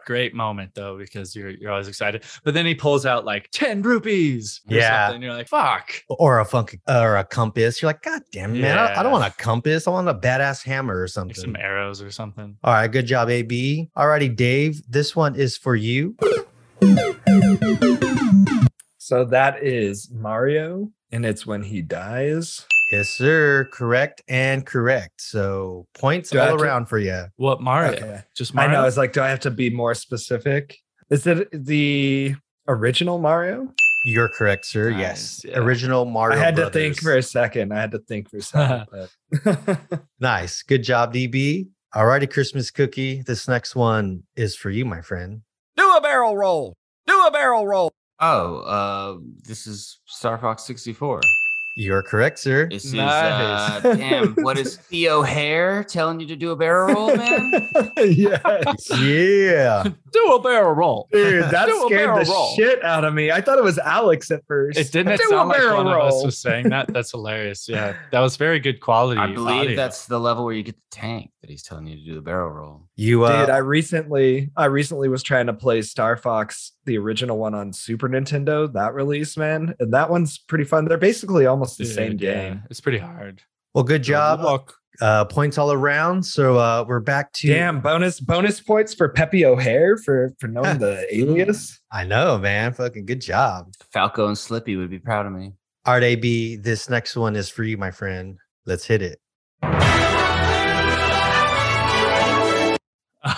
Great moment though, because you're always excited, but then he pulls out like 10 rupees or something, and you're like, fuck, or a funky or a compass. You're like, god damn it, man, I don't want a compass, I want a badass hammer or something, like some arrows or something. All right, good job, AB. Alrighty, Dave, this one is for you. So that is Mario, and it's when he dies. Yes, sir. Correct and correct. So points all around for you. What, Mario? Okay. Just Mario? I know. It's like, do I have to be more specific? Is it the original Mario? You're correct, sir. Nice. Yes. Yeah. Original Mario Brothers. I had to think for a second. Nice. Good job, DB. All righty, Christmas Cookie. This next one is for you, my friend. Do a barrel roll. Do a barrel roll. Oh, this is Star Fox 64. You are correct, sir. This is, damn, what is Theo Hare telling you to do a barrel roll, man? Yes. Yeah. Do a barrel roll. Dude, that scared the shit out of me. I thought it was Alex at first. It didn't sound like one of us was saying that. That's hilarious. Yeah. That was very good quality. I believe audio. That's the level where you get the tank that he's telling you to do the barrel roll. You Dude, I recently was trying to play Star Fox, the original one on Super Nintendo, that release, man. And that one's pretty fun. They're basically almost the same game. Yeah. It's pretty hard. Well, good job. Points all around. So we're back to bonus points for Peppy O'Hare for knowing the alias. I know, man. Fucking good job. Falco and Slippy would be proud of me. RDB, this next one is for you, my friend. Let's hit it.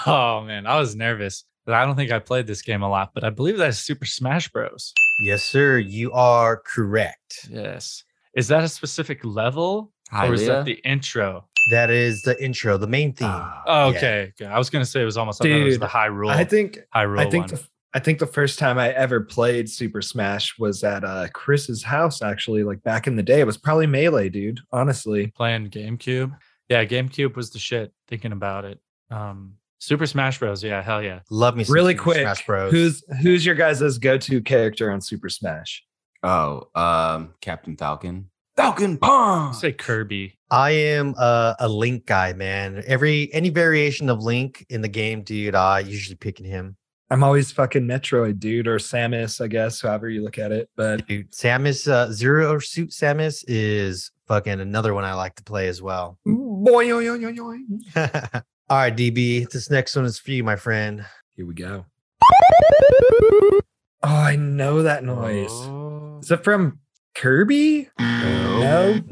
Oh man, I was nervous. I don't think I played this game a lot, but I believe that's Super Smash Bros. Yes, sir. You are correct. Yes. Is that a specific level or is that the intro? That is the intro, the main theme. Okay. Yeah. I was going to say it was almost like it was the high rule. I think the first time I ever played Super Smash was at Chris's house, actually, like back in the day. It was probably Melee, dude, honestly. Playing GameCube. Yeah, GameCube was the shit, thinking about it. Super Smash Bros. Yeah, hell yeah. Love me some really Super quick. Smash Bros. Who's your guys' go-to character on Super Smash? Oh, Captain Falcon. Falcon Punch! Say Kirby. I am a Link guy, man. Any variation of Link in the game, dude, I usually picking him. I'm always fucking Metroid, dude, or Samus, I guess, however you look at it. But dude, Samus, Zero Suit Samus is fucking another one I like to play as well. Boy. All right, DB, this next one is for you, my friend. Here we go. Oh, I know that noise. Oh. Is it from Kirby? No,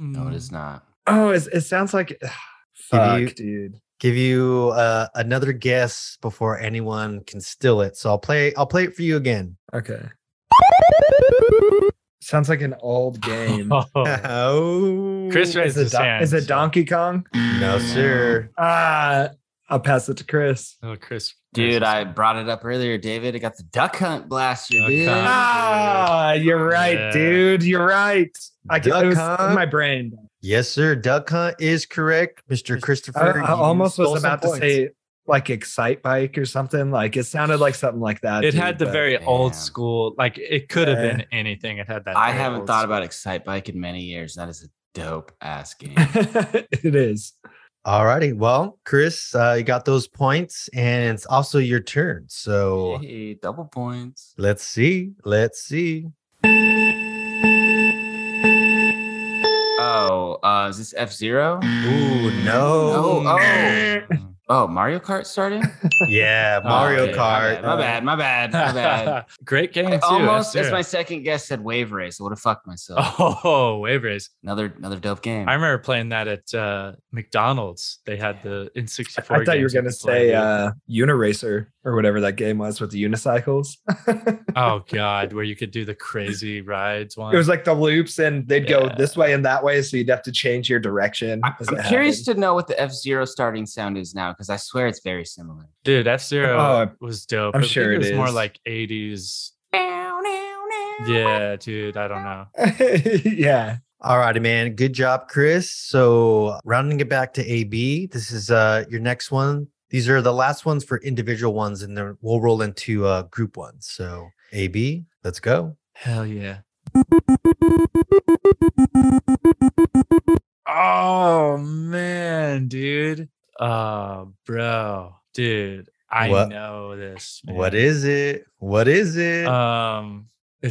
it is not. Oh, it sounds like... Give you another guess before anyone can steal it. So I'll play it for you again. Okay. Sounds like an old game. Oh. Chris raised his hand. Is it Donkey Kong? No, sir. I'll pass it to Chris. Oh, Chris. Dude, I brought it up earlier, David. I got the Duck Hunt blaster, dude. You're right, dude. You're right. It was in my brain. Yes, sir. Duck Hunt is correct, Mr. Christopher. I almost was about to say like Excite Bike or something. Like it sounded like something like that. It had the very old school. Like it could have been anything. It had that. I haven't thought about Excite Bike in many years. That is a dope ass game. It is. All righty. Well, Chris, you got those points, and it's also your turn. So hey, double points. Let's see. Oh, is this F-Zero? Ooh, no. Oh. Oh, Mario Kart starting? Yeah, Mario Kart. My bad. Great game, too. Almost, as my second guest said Wave Race. I would have fucked myself. Oh, Wave Race. Another dope game. I remember playing that at McDonald's. They had the N64 I thought you were going to say Uniracer or whatever that game was with the unicycles. Oh, God, where you could do the crazy rides one. It was like the loops, and they'd go this way and that way, so you'd have to change your direction. I'm curious to know what the F-Zero starting sound is now, because I swear it's very similar. Dude, F-Zero was dope. I'm sure it was more like 80s. Yeah, dude, I don't know. Yeah. All righty, man. Good job, Chris. So rounding it back to AB, this is your next one. These are the last ones for individual ones, and then we'll roll into group ones. So AB, let's go. Hell yeah. Oh, man, dude. Oh, bro, dude, I know this, man. What is it? It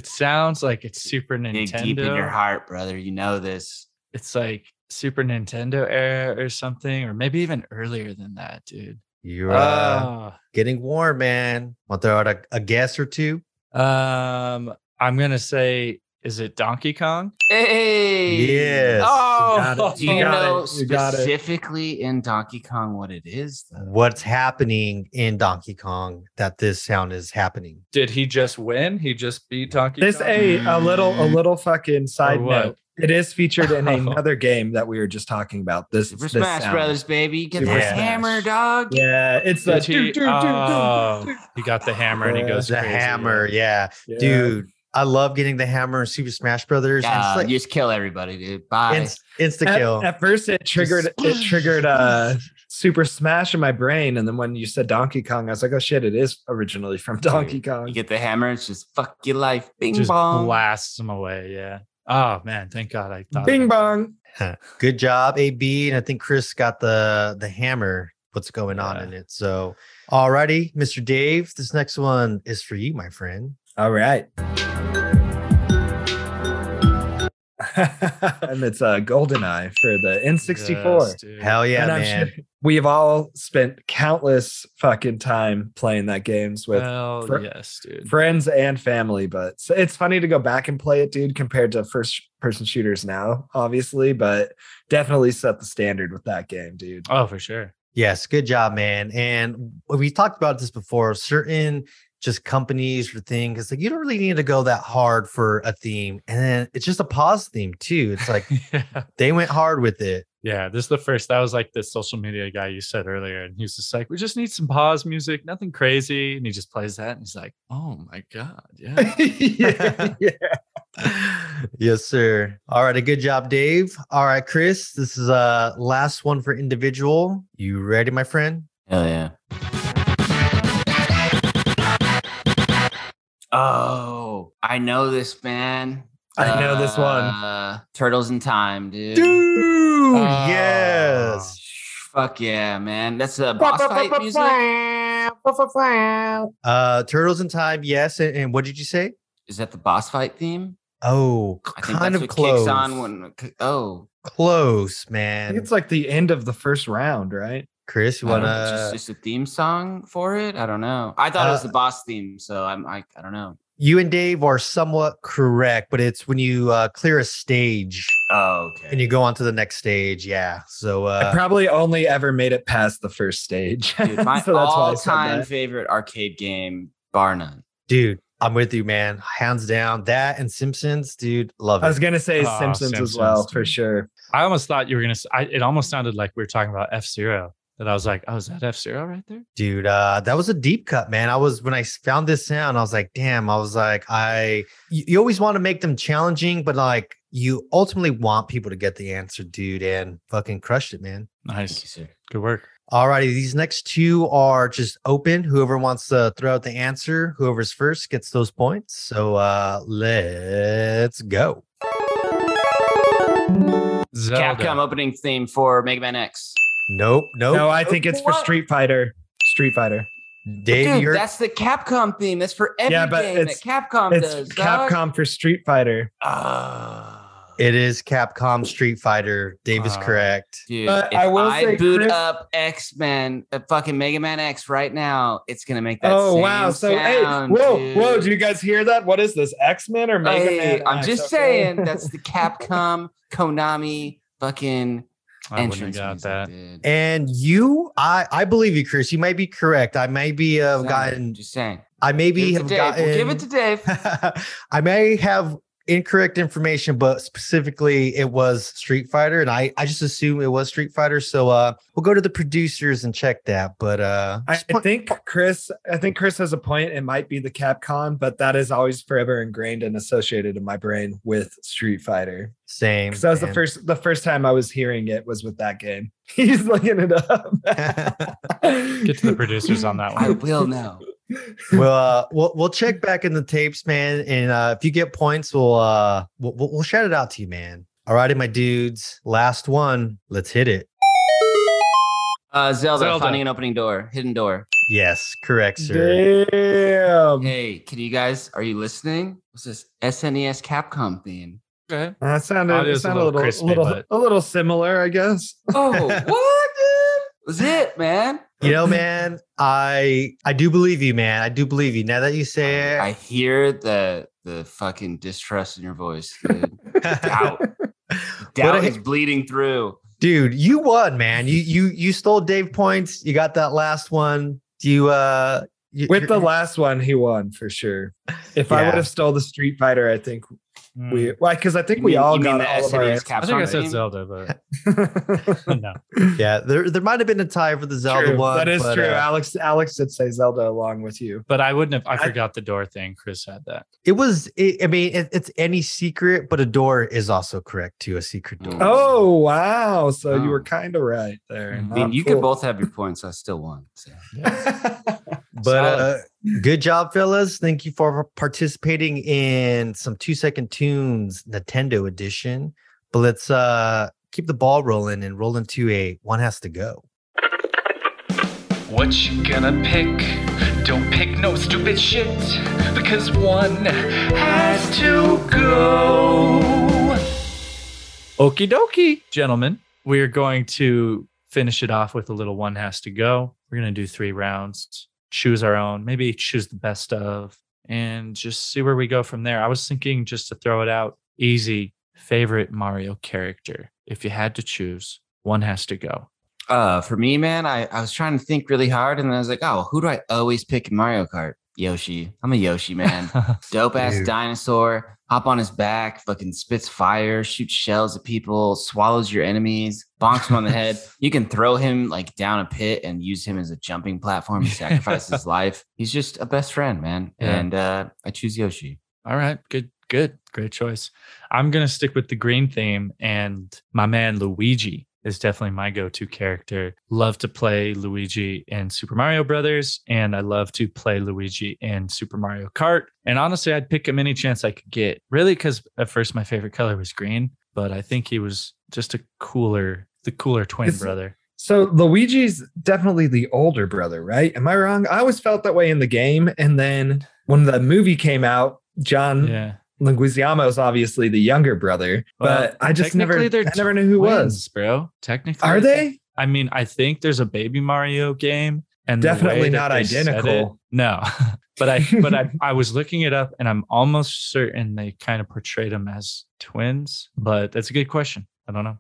sounds like it's Super Nintendo. Dig deep in your heart, brother. You know this. It's like Super Nintendo era or something, or maybe even earlier than that, dude. You're getting warm, man. Want to add a guess or two? I'm going to say, is it Donkey Kong? Hey! Yes. Oh! Do you know specifically in Donkey Kong what it is, though? What's happening in Donkey Kong that this sound is happening? Did he just win? He just beat Donkey Kong? This a little fucking side note. It is featured in another game that we were just talking about. This Super Smash Brothers, baby. Get this hammer, dog. Yeah, it's like... He got the hammer and he goes crazy. The hammer, yeah. Dude. I love getting the hammer in Super Smash Brothers. Yeah, and like, you just kill everybody, dude. Bye. Insta kill. At first, it triggered Super Smash in my brain, and then when you said Donkey Kong, I was like, oh shit, it is originally from Donkey Kong. You get the hammer, it's just fuck your life, bing just bong, blasts them away. Yeah. Oh man, thank God I thought. Bing bong. Good job, AB, and I think Chris got the hammer. What's going on in it? So, alrighty, Mr. Dave, this next one is for you, my friend. All right. And it's GoldenEye for the N64. Yes, hell yeah, man. Sure we've all spent countless fucking time playing that games with friends and family, but it's funny to go back and play it, dude, compared to first person shooters now, obviously, but definitely set the standard with that game, dude. Oh, for sure. Yes, good job, man. And we talked about this before, certain just companies or things, it's like you don't really need to go that hard for a theme. And then it's just a pause theme too. It's like they went hard with it. Yeah, this is the first. That was like the social media guy you said earlier. And he was just like, we just need some pause music, nothing crazy. And he just plays that. And he's like, oh my God. Yeah. Yes, sir. All right. A good job, Dave. All right, Chris, this is last one for individual. You ready, my friend? Hell yeah. Oh, I know this, man. I know this one. Turtles in Time, dude. Oh, yes. Fuck yeah, man. That's a boss fight music. Turtles in Time, yes. And what did you say? Is that the boss fight theme? Oh, kind of close. Kicks on when, close, man. I think it's like the end of the first round, right? Chris, you want to just a theme song for it? I don't know. I thought it was the boss theme, so I'm like, I don't know. You and Dave are somewhat correct, but it's when you clear a stage. Oh, okay. And you go on to the next stage. Yeah. So I probably only ever made it past the first stage. Dude, my so all-time favorite arcade game, bar none. Dude, I'm with you, man. Hands down. That and Simpsons, dude, love it. I was going to say Simpsons as well, for sure. I almost thought you were going to... It almost sounded like we were talking about F-Zero. That I was like, oh, is that F-Zero right there? Dude, that was a deep cut, man. When I found this sound, I was like, damn, you always want to make them challenging, but like you ultimately want people to get the answer, dude, and fucking crushed it, man. Nice. Good work. All righty. These next two are just open. Whoever wants to throw out the answer, whoever's first gets those points. So let's go. Zelda. Capcom opening theme for Mega Man X. Nope. No, I think it's for Street Fighter. Dave, dude, that's the Capcom theme. That's for every game that Capcom does. Capcom for Street Fighter. It is Capcom Street Fighter. Dave is correct. Dude, but I will say boot up X-Men, fucking Mega Man X right now, it's going to make that sound. So, hey, whoa, do you guys hear that? What is this, X-Men or Mega Man X? I'm just saying that's the Capcom, Konami, fucking... I wouldn't have got that. And you, I believe you, Chris. You might be correct. I may be gotten. Just saying. I maybe have gotten. We'll give it to Dave. I may have incorrect information, but specifically, it was Street Fighter, and I just assume it was Street Fighter. So we'll go to the producers and check that. But I think Chris has a point. It might be the Capcom, but that is always forever ingrained and associated in my brain with Street Fighter. Same. Because that was the first time I was hearing it was with that game. He's looking it up. Get to the producers on that one. I will now. Well, we'll check back in the tapes, man. And if you get points, we'll shout it out to you, man. All righty, my dudes. Last one. Let's hit it. Zelda, finding an opening door, hidden door. Yes, correct, sir. Damn. Hey, are you listening? What's this SNES Capcom theme? Okay. That sounded a little similar, I guess. Oh, what? Was it, man? You know, man, I do believe you, man. I do believe you. Now that you say it, I hear the fucking distrust in your voice. Doubt is bleeding through. Dude, you won, man. You stole Dave points. You got that last one. With the last one, he won for sure. If I would have stole the Street Fighter, I think we like because I think we all got all of our answers. I think I said Zelda, but no. Yeah, there might have been a tie for the Zelda one. That is true. Alex did say Zelda along with you, but I wouldn't have. I forgot the door thing. Chris had that. It was. It's any secret, but a door is also correct to a secret door. Oh wow! So you were kind of right there. Mm-hmm. I mean, you could both have your points. I still won. So. Yeah. But good job, fellas. Thank you for participating in some 2-second tunes Nintendo edition. But let's keep the ball rolling and roll into a one has to go. What you gonna pick? Don't pick no stupid shit because one has to go. Okie dokie, gentlemen. We're going to finish it off with a little one has to go. We're going to do 3 rounds. Choose our own, maybe choose the best of, and just see where we go from there. I was thinking just to throw it out easy, favorite Mario character. If you had to choose, one has to go. For me, man, I was trying to think really hard, and then I was like, oh, who do I always pick in Mario Kart? Yoshi. I'm a Yoshi, man. Dope ass dinosaur. Hop on his back, fucking spits fire, shoots shells at people, swallows your enemies, bonks him on the head. You can throw him like down a pit and use him as a jumping platform. He sacrifices his life. He's just a best friend, man. Yeah. And I choose Yoshi. All right. Good. Great choice. I'm going to stick with the green theme, and my man Luigi is definitely my go-to character. Love to play Luigi in Super Mario Brothers, and I love to play Luigi in Super Mario Kart. And honestly, I'd pick him any chance I could get, really, because at first my favorite color was green, but I think he was just the cooler twin brother. So Luigi's definitely the older brother, right? Am I wrong? I always felt that way in the game, and then when the movie came out, John... Yeah. Leguizamo is obviously the younger brother, but I just never knew who was, bro. Technically, are they? I mean, I think there's a Baby Mario game, and definitely not identical. No, but I was looking it up, and I'm almost certain they kind of portrayed them as twins. But that's a good question. I don't know.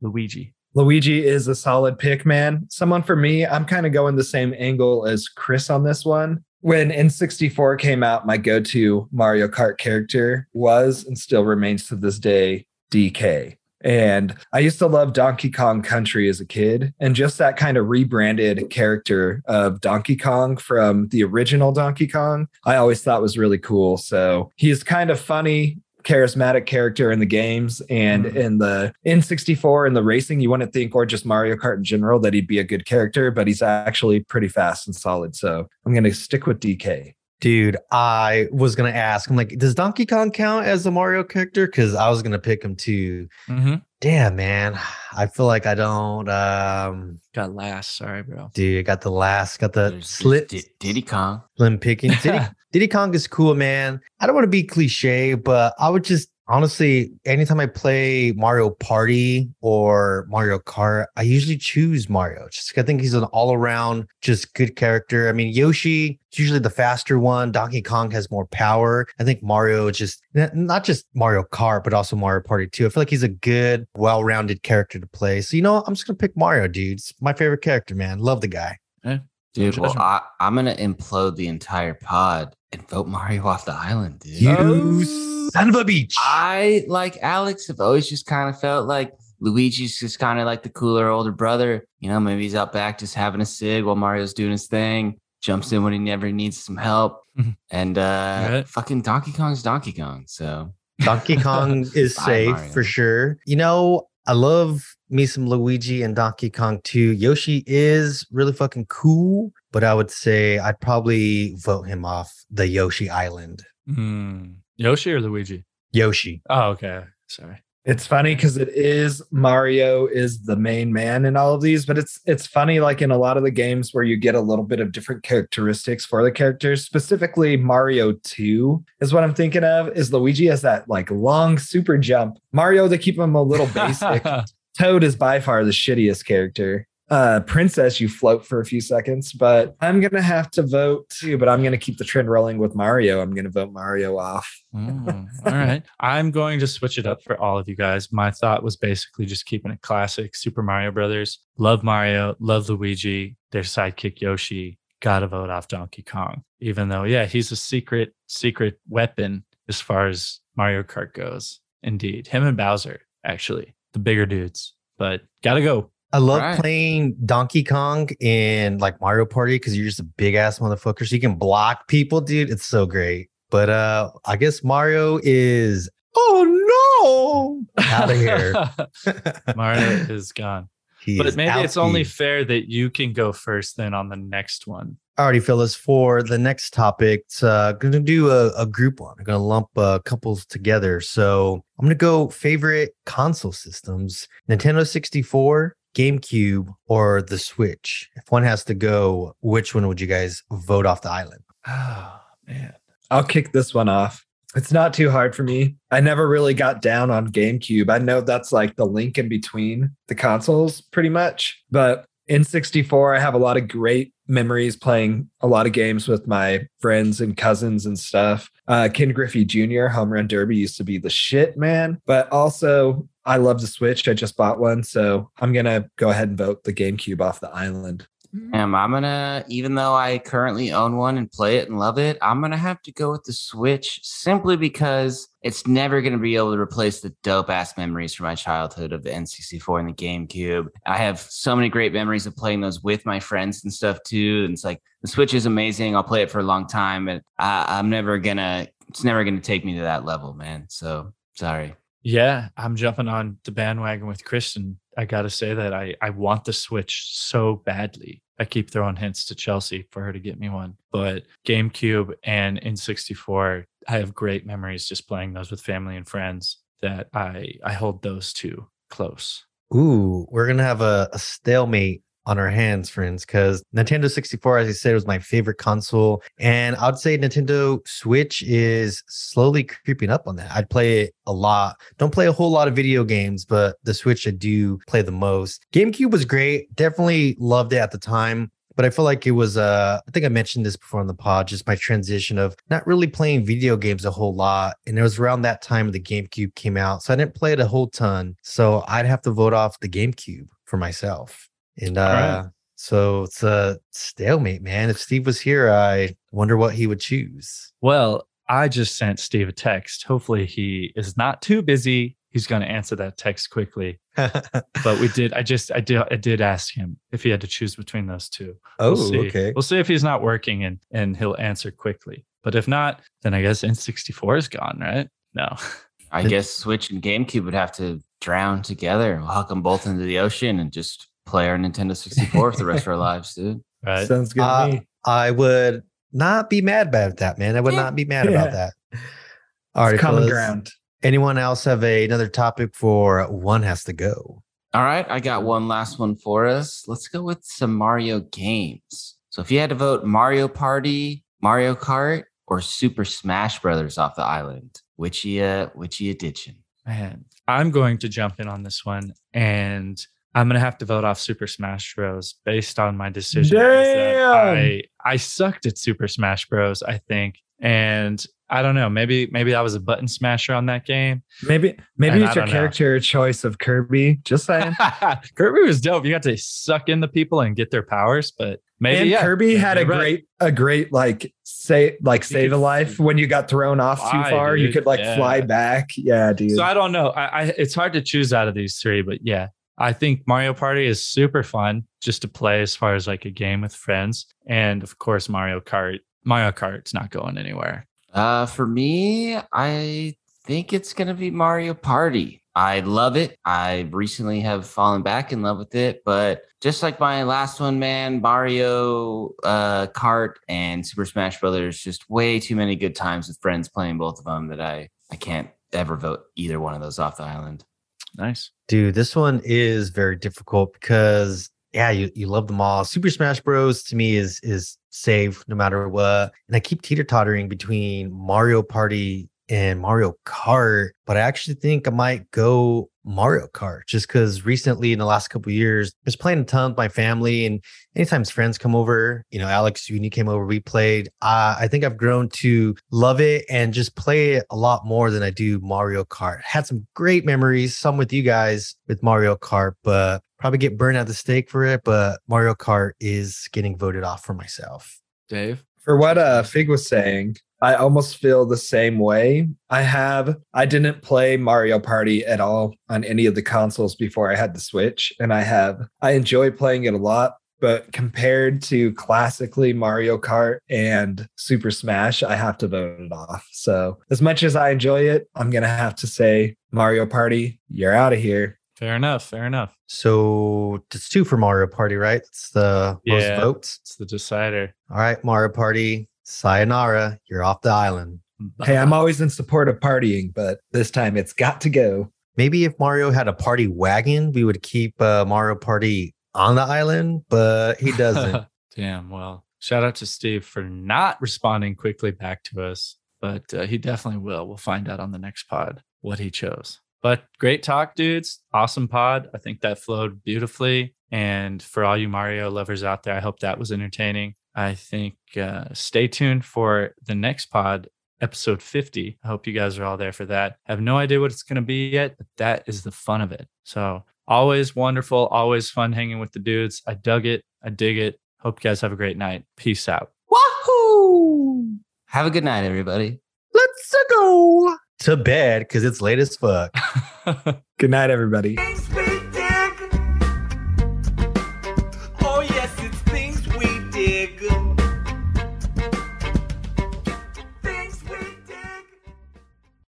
Luigi is a solid pick, man. Someone for me. I'm kind of going the same angle as Chris on this one. When N64 came out, my go-to Mario Kart character was and still remains to this day DK. And I used to love Donkey Kong Country as a kid. And just that kind of rebranded character of Donkey Kong from the original Donkey Kong, I always thought was really cool. So he's kind of funny, charismatic character in the games and in the N64 and the racing. You wouldn't think, or just Mario Kart in general, that he'd be a good character, but he's actually pretty fast and solid. So I'm going to stick with DK. Dude, I was going to ask, I'm like, does Donkey Kong count as a Mario character? Because I was going to pick him too. Mm-hmm. Damn, man. I feel like I don't. Got last. Sorry, bro. Dude, got the last. Got the slip. Diddy Kong. Slim picking. Diddy Kong is cool, man. I don't want to be cliche, but I would just honestly, anytime I play Mario Party or Mario Kart, I usually choose Mario. Just I think he's an all-around, just good character. I mean, Yoshi, usually the faster one. Donkey Kong has more power. I think Mario just, not just Mario Kart, but also Mario Party too. I feel like he's a good, well-rounded character to play. So, you know, I'm just going to pick Mario, dude. It's my favorite character, man. Love the guy. Yeah. Dude, well, I'm going to implode the entire pod and vote Mario off the island, dude. You son of a bitch. I, like Alex, have always just kind of felt like Luigi's just kind of like the cooler older brother. You know, maybe he's out back just having a cig while Mario's doing his thing. Jumps in when he never needs some help. And fucking Donkey Kong's Donkey Kong. So Donkey Kong is safe, Mario. For sure. You know, I love me some Luigi and Donkey Kong too. Yoshi is really fucking cool, but I would say I'd probably vote him off the Yoshi Island. Yoshi or Luigi? Yoshi. Oh, okay. Sorry. It's funny because it is Mario is the main man in all of these, but it's funny like in a lot of the games where you get a little bit of different characteristics for the characters. Specifically, Mario 2 is what I'm thinking of. Is Luigi has that like long super jump. Mario, they keep him a little basic. Toad is by far the shittiest character. Princess, you float for a few seconds, but I'm going to have to vote too, but I'm going to keep the trend rolling with Mario. I'm going to vote Mario off. All right. I'm going to switch it up for all of you guys. My thought was basically just keeping it classic. Super Mario Brothers. Love Mario. Love Luigi. Their sidekick Yoshi. Gotta vote off Donkey Kong. Even though, yeah, he's a secret weapon as far as Mario Kart goes. Indeed. Him and Bowser, actually. The bigger dudes. But gotta go. I love playing Donkey Kong in like Mario Party because you're just a big ass motherfucker. So you can block people, dude. It's so great. But I guess Mario is out of here. Mario is gone. But maybe it's only fair that you can go first then on the next one. Alrighty, fellas, for the next topic, it's going to do a group one. I'm going to lump couples together. So I'm going to go favorite console systems, Nintendo 64, GameCube, or the Switch. If one has to go, which one would you guys vote off the island? Oh, man. I'll kick this one off. It's not too hard for me. I never really got down on GameCube. I know that's like the link in between the consoles pretty much. But in 64, I have a lot of great memories playing a lot of games with my friends and cousins and stuff. Ken Griffey Jr. Home Run Derby used to be the shit, man. But also, I love the Switch. I just bought one. So I'm going to go ahead and vote the GameCube off the island. I'm gonna, even though I currently own one and play it and love it, I'm gonna have to go with the Switch simply because it's never gonna be able to replace the dope ass memories from my childhood of the N64 and the GameCube. I have so many great memories of playing those with my friends and stuff too. And it's like the Switch is amazing. I'll play it for a long time, but it's never gonna take me to that level, man. So sorry. Yeah, I'm jumping on the bandwagon with Kristen. I got to say that I want the Switch so badly. I keep throwing hints to Chelsea for her to get me one. But GameCube and N64, I have great memories just playing those with family and friends that I hold those two close. Ooh, we're going to have a stalemate on our hands, friends, because Nintendo 64, as I said, was my favorite console. And I'd say Nintendo Switch is slowly creeping up on that. I'd play it a lot. Don't play a whole lot of video games, but the Switch I do play the most. GameCube was great. Definitely loved it at the time. But I feel like it was, I think I mentioned this before on the pod, just my transition of not really playing video games a whole lot. And it was around that time the GameCube came out. So I didn't play it a whole ton. So I'd have to vote off the GameCube for myself. And so it's a stalemate, man. If Steve was here, I wonder what he would choose. Well, I just sent Steve a text. Hopefully he is not too busy. He's going to answer that text quickly. But I did ask him if he had to choose between those two. Oh, we'll see. Okay. We'll see if he's not working and he'll answer quickly. But if not, then I guess N64 is gone, right? No. I guess Switch and GameCube would have to drown together and huck them both into the ocean and just play our Nintendo 64 for the rest of our lives, dude. Right. Sounds good to me. I would not be mad about that, man. I would not be mad about that. All right, common ground. Anyone else have another topic for one has to go? All right, I got one last one for us. Let's go with some Mario games. So if you had to vote Mario Party, Mario Kart, or Super Smash Brothers off the island, which you ditching? Man, I'm going to jump in on this one and I'm going to have to vote off Super Smash Bros. Based on my decision. Damn! I sucked at Super Smash Bros., I think. And I don't know. Maybe I was a button smasher on that game. Maybe it's your character choice of Kirby. Just saying. Kirby was dope. You got to suck in the people and get their powers. But Kirby had a great save a life when you got thrown off too far. Dude. You could fly back. Yeah, dude. So I don't know. It's hard to choose out of these three, but yeah. I think Mario Party is super fun just to play as far as like a game with friends. And of course, Mario Kart's not going anywhere. For me, I think it's going to be Mario Party. I love it. I recently have fallen back in love with it. But just like my last one, man, Mario Kart and Super Smash Brothers, just way too many good times with friends playing both of them that I can't ever vote either one of those off the island. Nice. Dude, this one is very difficult because, you love them all. Super Smash Bros. To me is safe no matter what. And I keep teeter-tottering between Mario Party and Mario Kart, but I actually think I might go Mario Kart just because recently in the last couple of years, I was playing a ton with my family and anytime friends come over, Alex, when you came over, we played. I think I've grown to love it and just play it a lot more than I do Mario Kart. Had some great memories, some with you guys with Mario Kart, but probably get burned at the stake for it. But Mario Kart is getting voted off for myself. Dave? For what Fig was saying, I almost feel the same way. I didn't play Mario Party at all on any of the consoles before I had the Switch, and I enjoy playing it a lot, but compared to classically Mario Kart and Super Smash, I have to vote it off. So as much as I enjoy it, I'm going to have to say Mario Party, you're out of here. Fair enough. Fair enough. So it's 2 for Mario Party, right? It's the most votes. It's the decider. All right, Mario Party. Sayonara, you're off the island. Hey, I'm always in support of partying, but this time it's got to go. Maybe if Mario had a party wagon, we would keep Mario Party on the island, but he doesn't. Damn, well, shout out to Steve for not responding quickly back to us, but he definitely will. We'll find out on the next pod what he chose. But great talk, dudes. Awesome pod. I think that flowed beautifully. And for all you Mario lovers out there, I hope that was entertaining. I think stay tuned for the next pod, episode 50. I hope you guys are all there for that. I have no idea what it's going to be yet, but that is the fun of it. So always wonderful, always fun hanging with the dudes. I dug it. I dig it. Hope you guys have a great night. Peace out. Wahoo! Have a good night, everybody. Let's go to bed because it's late as fuck. Good night, everybody.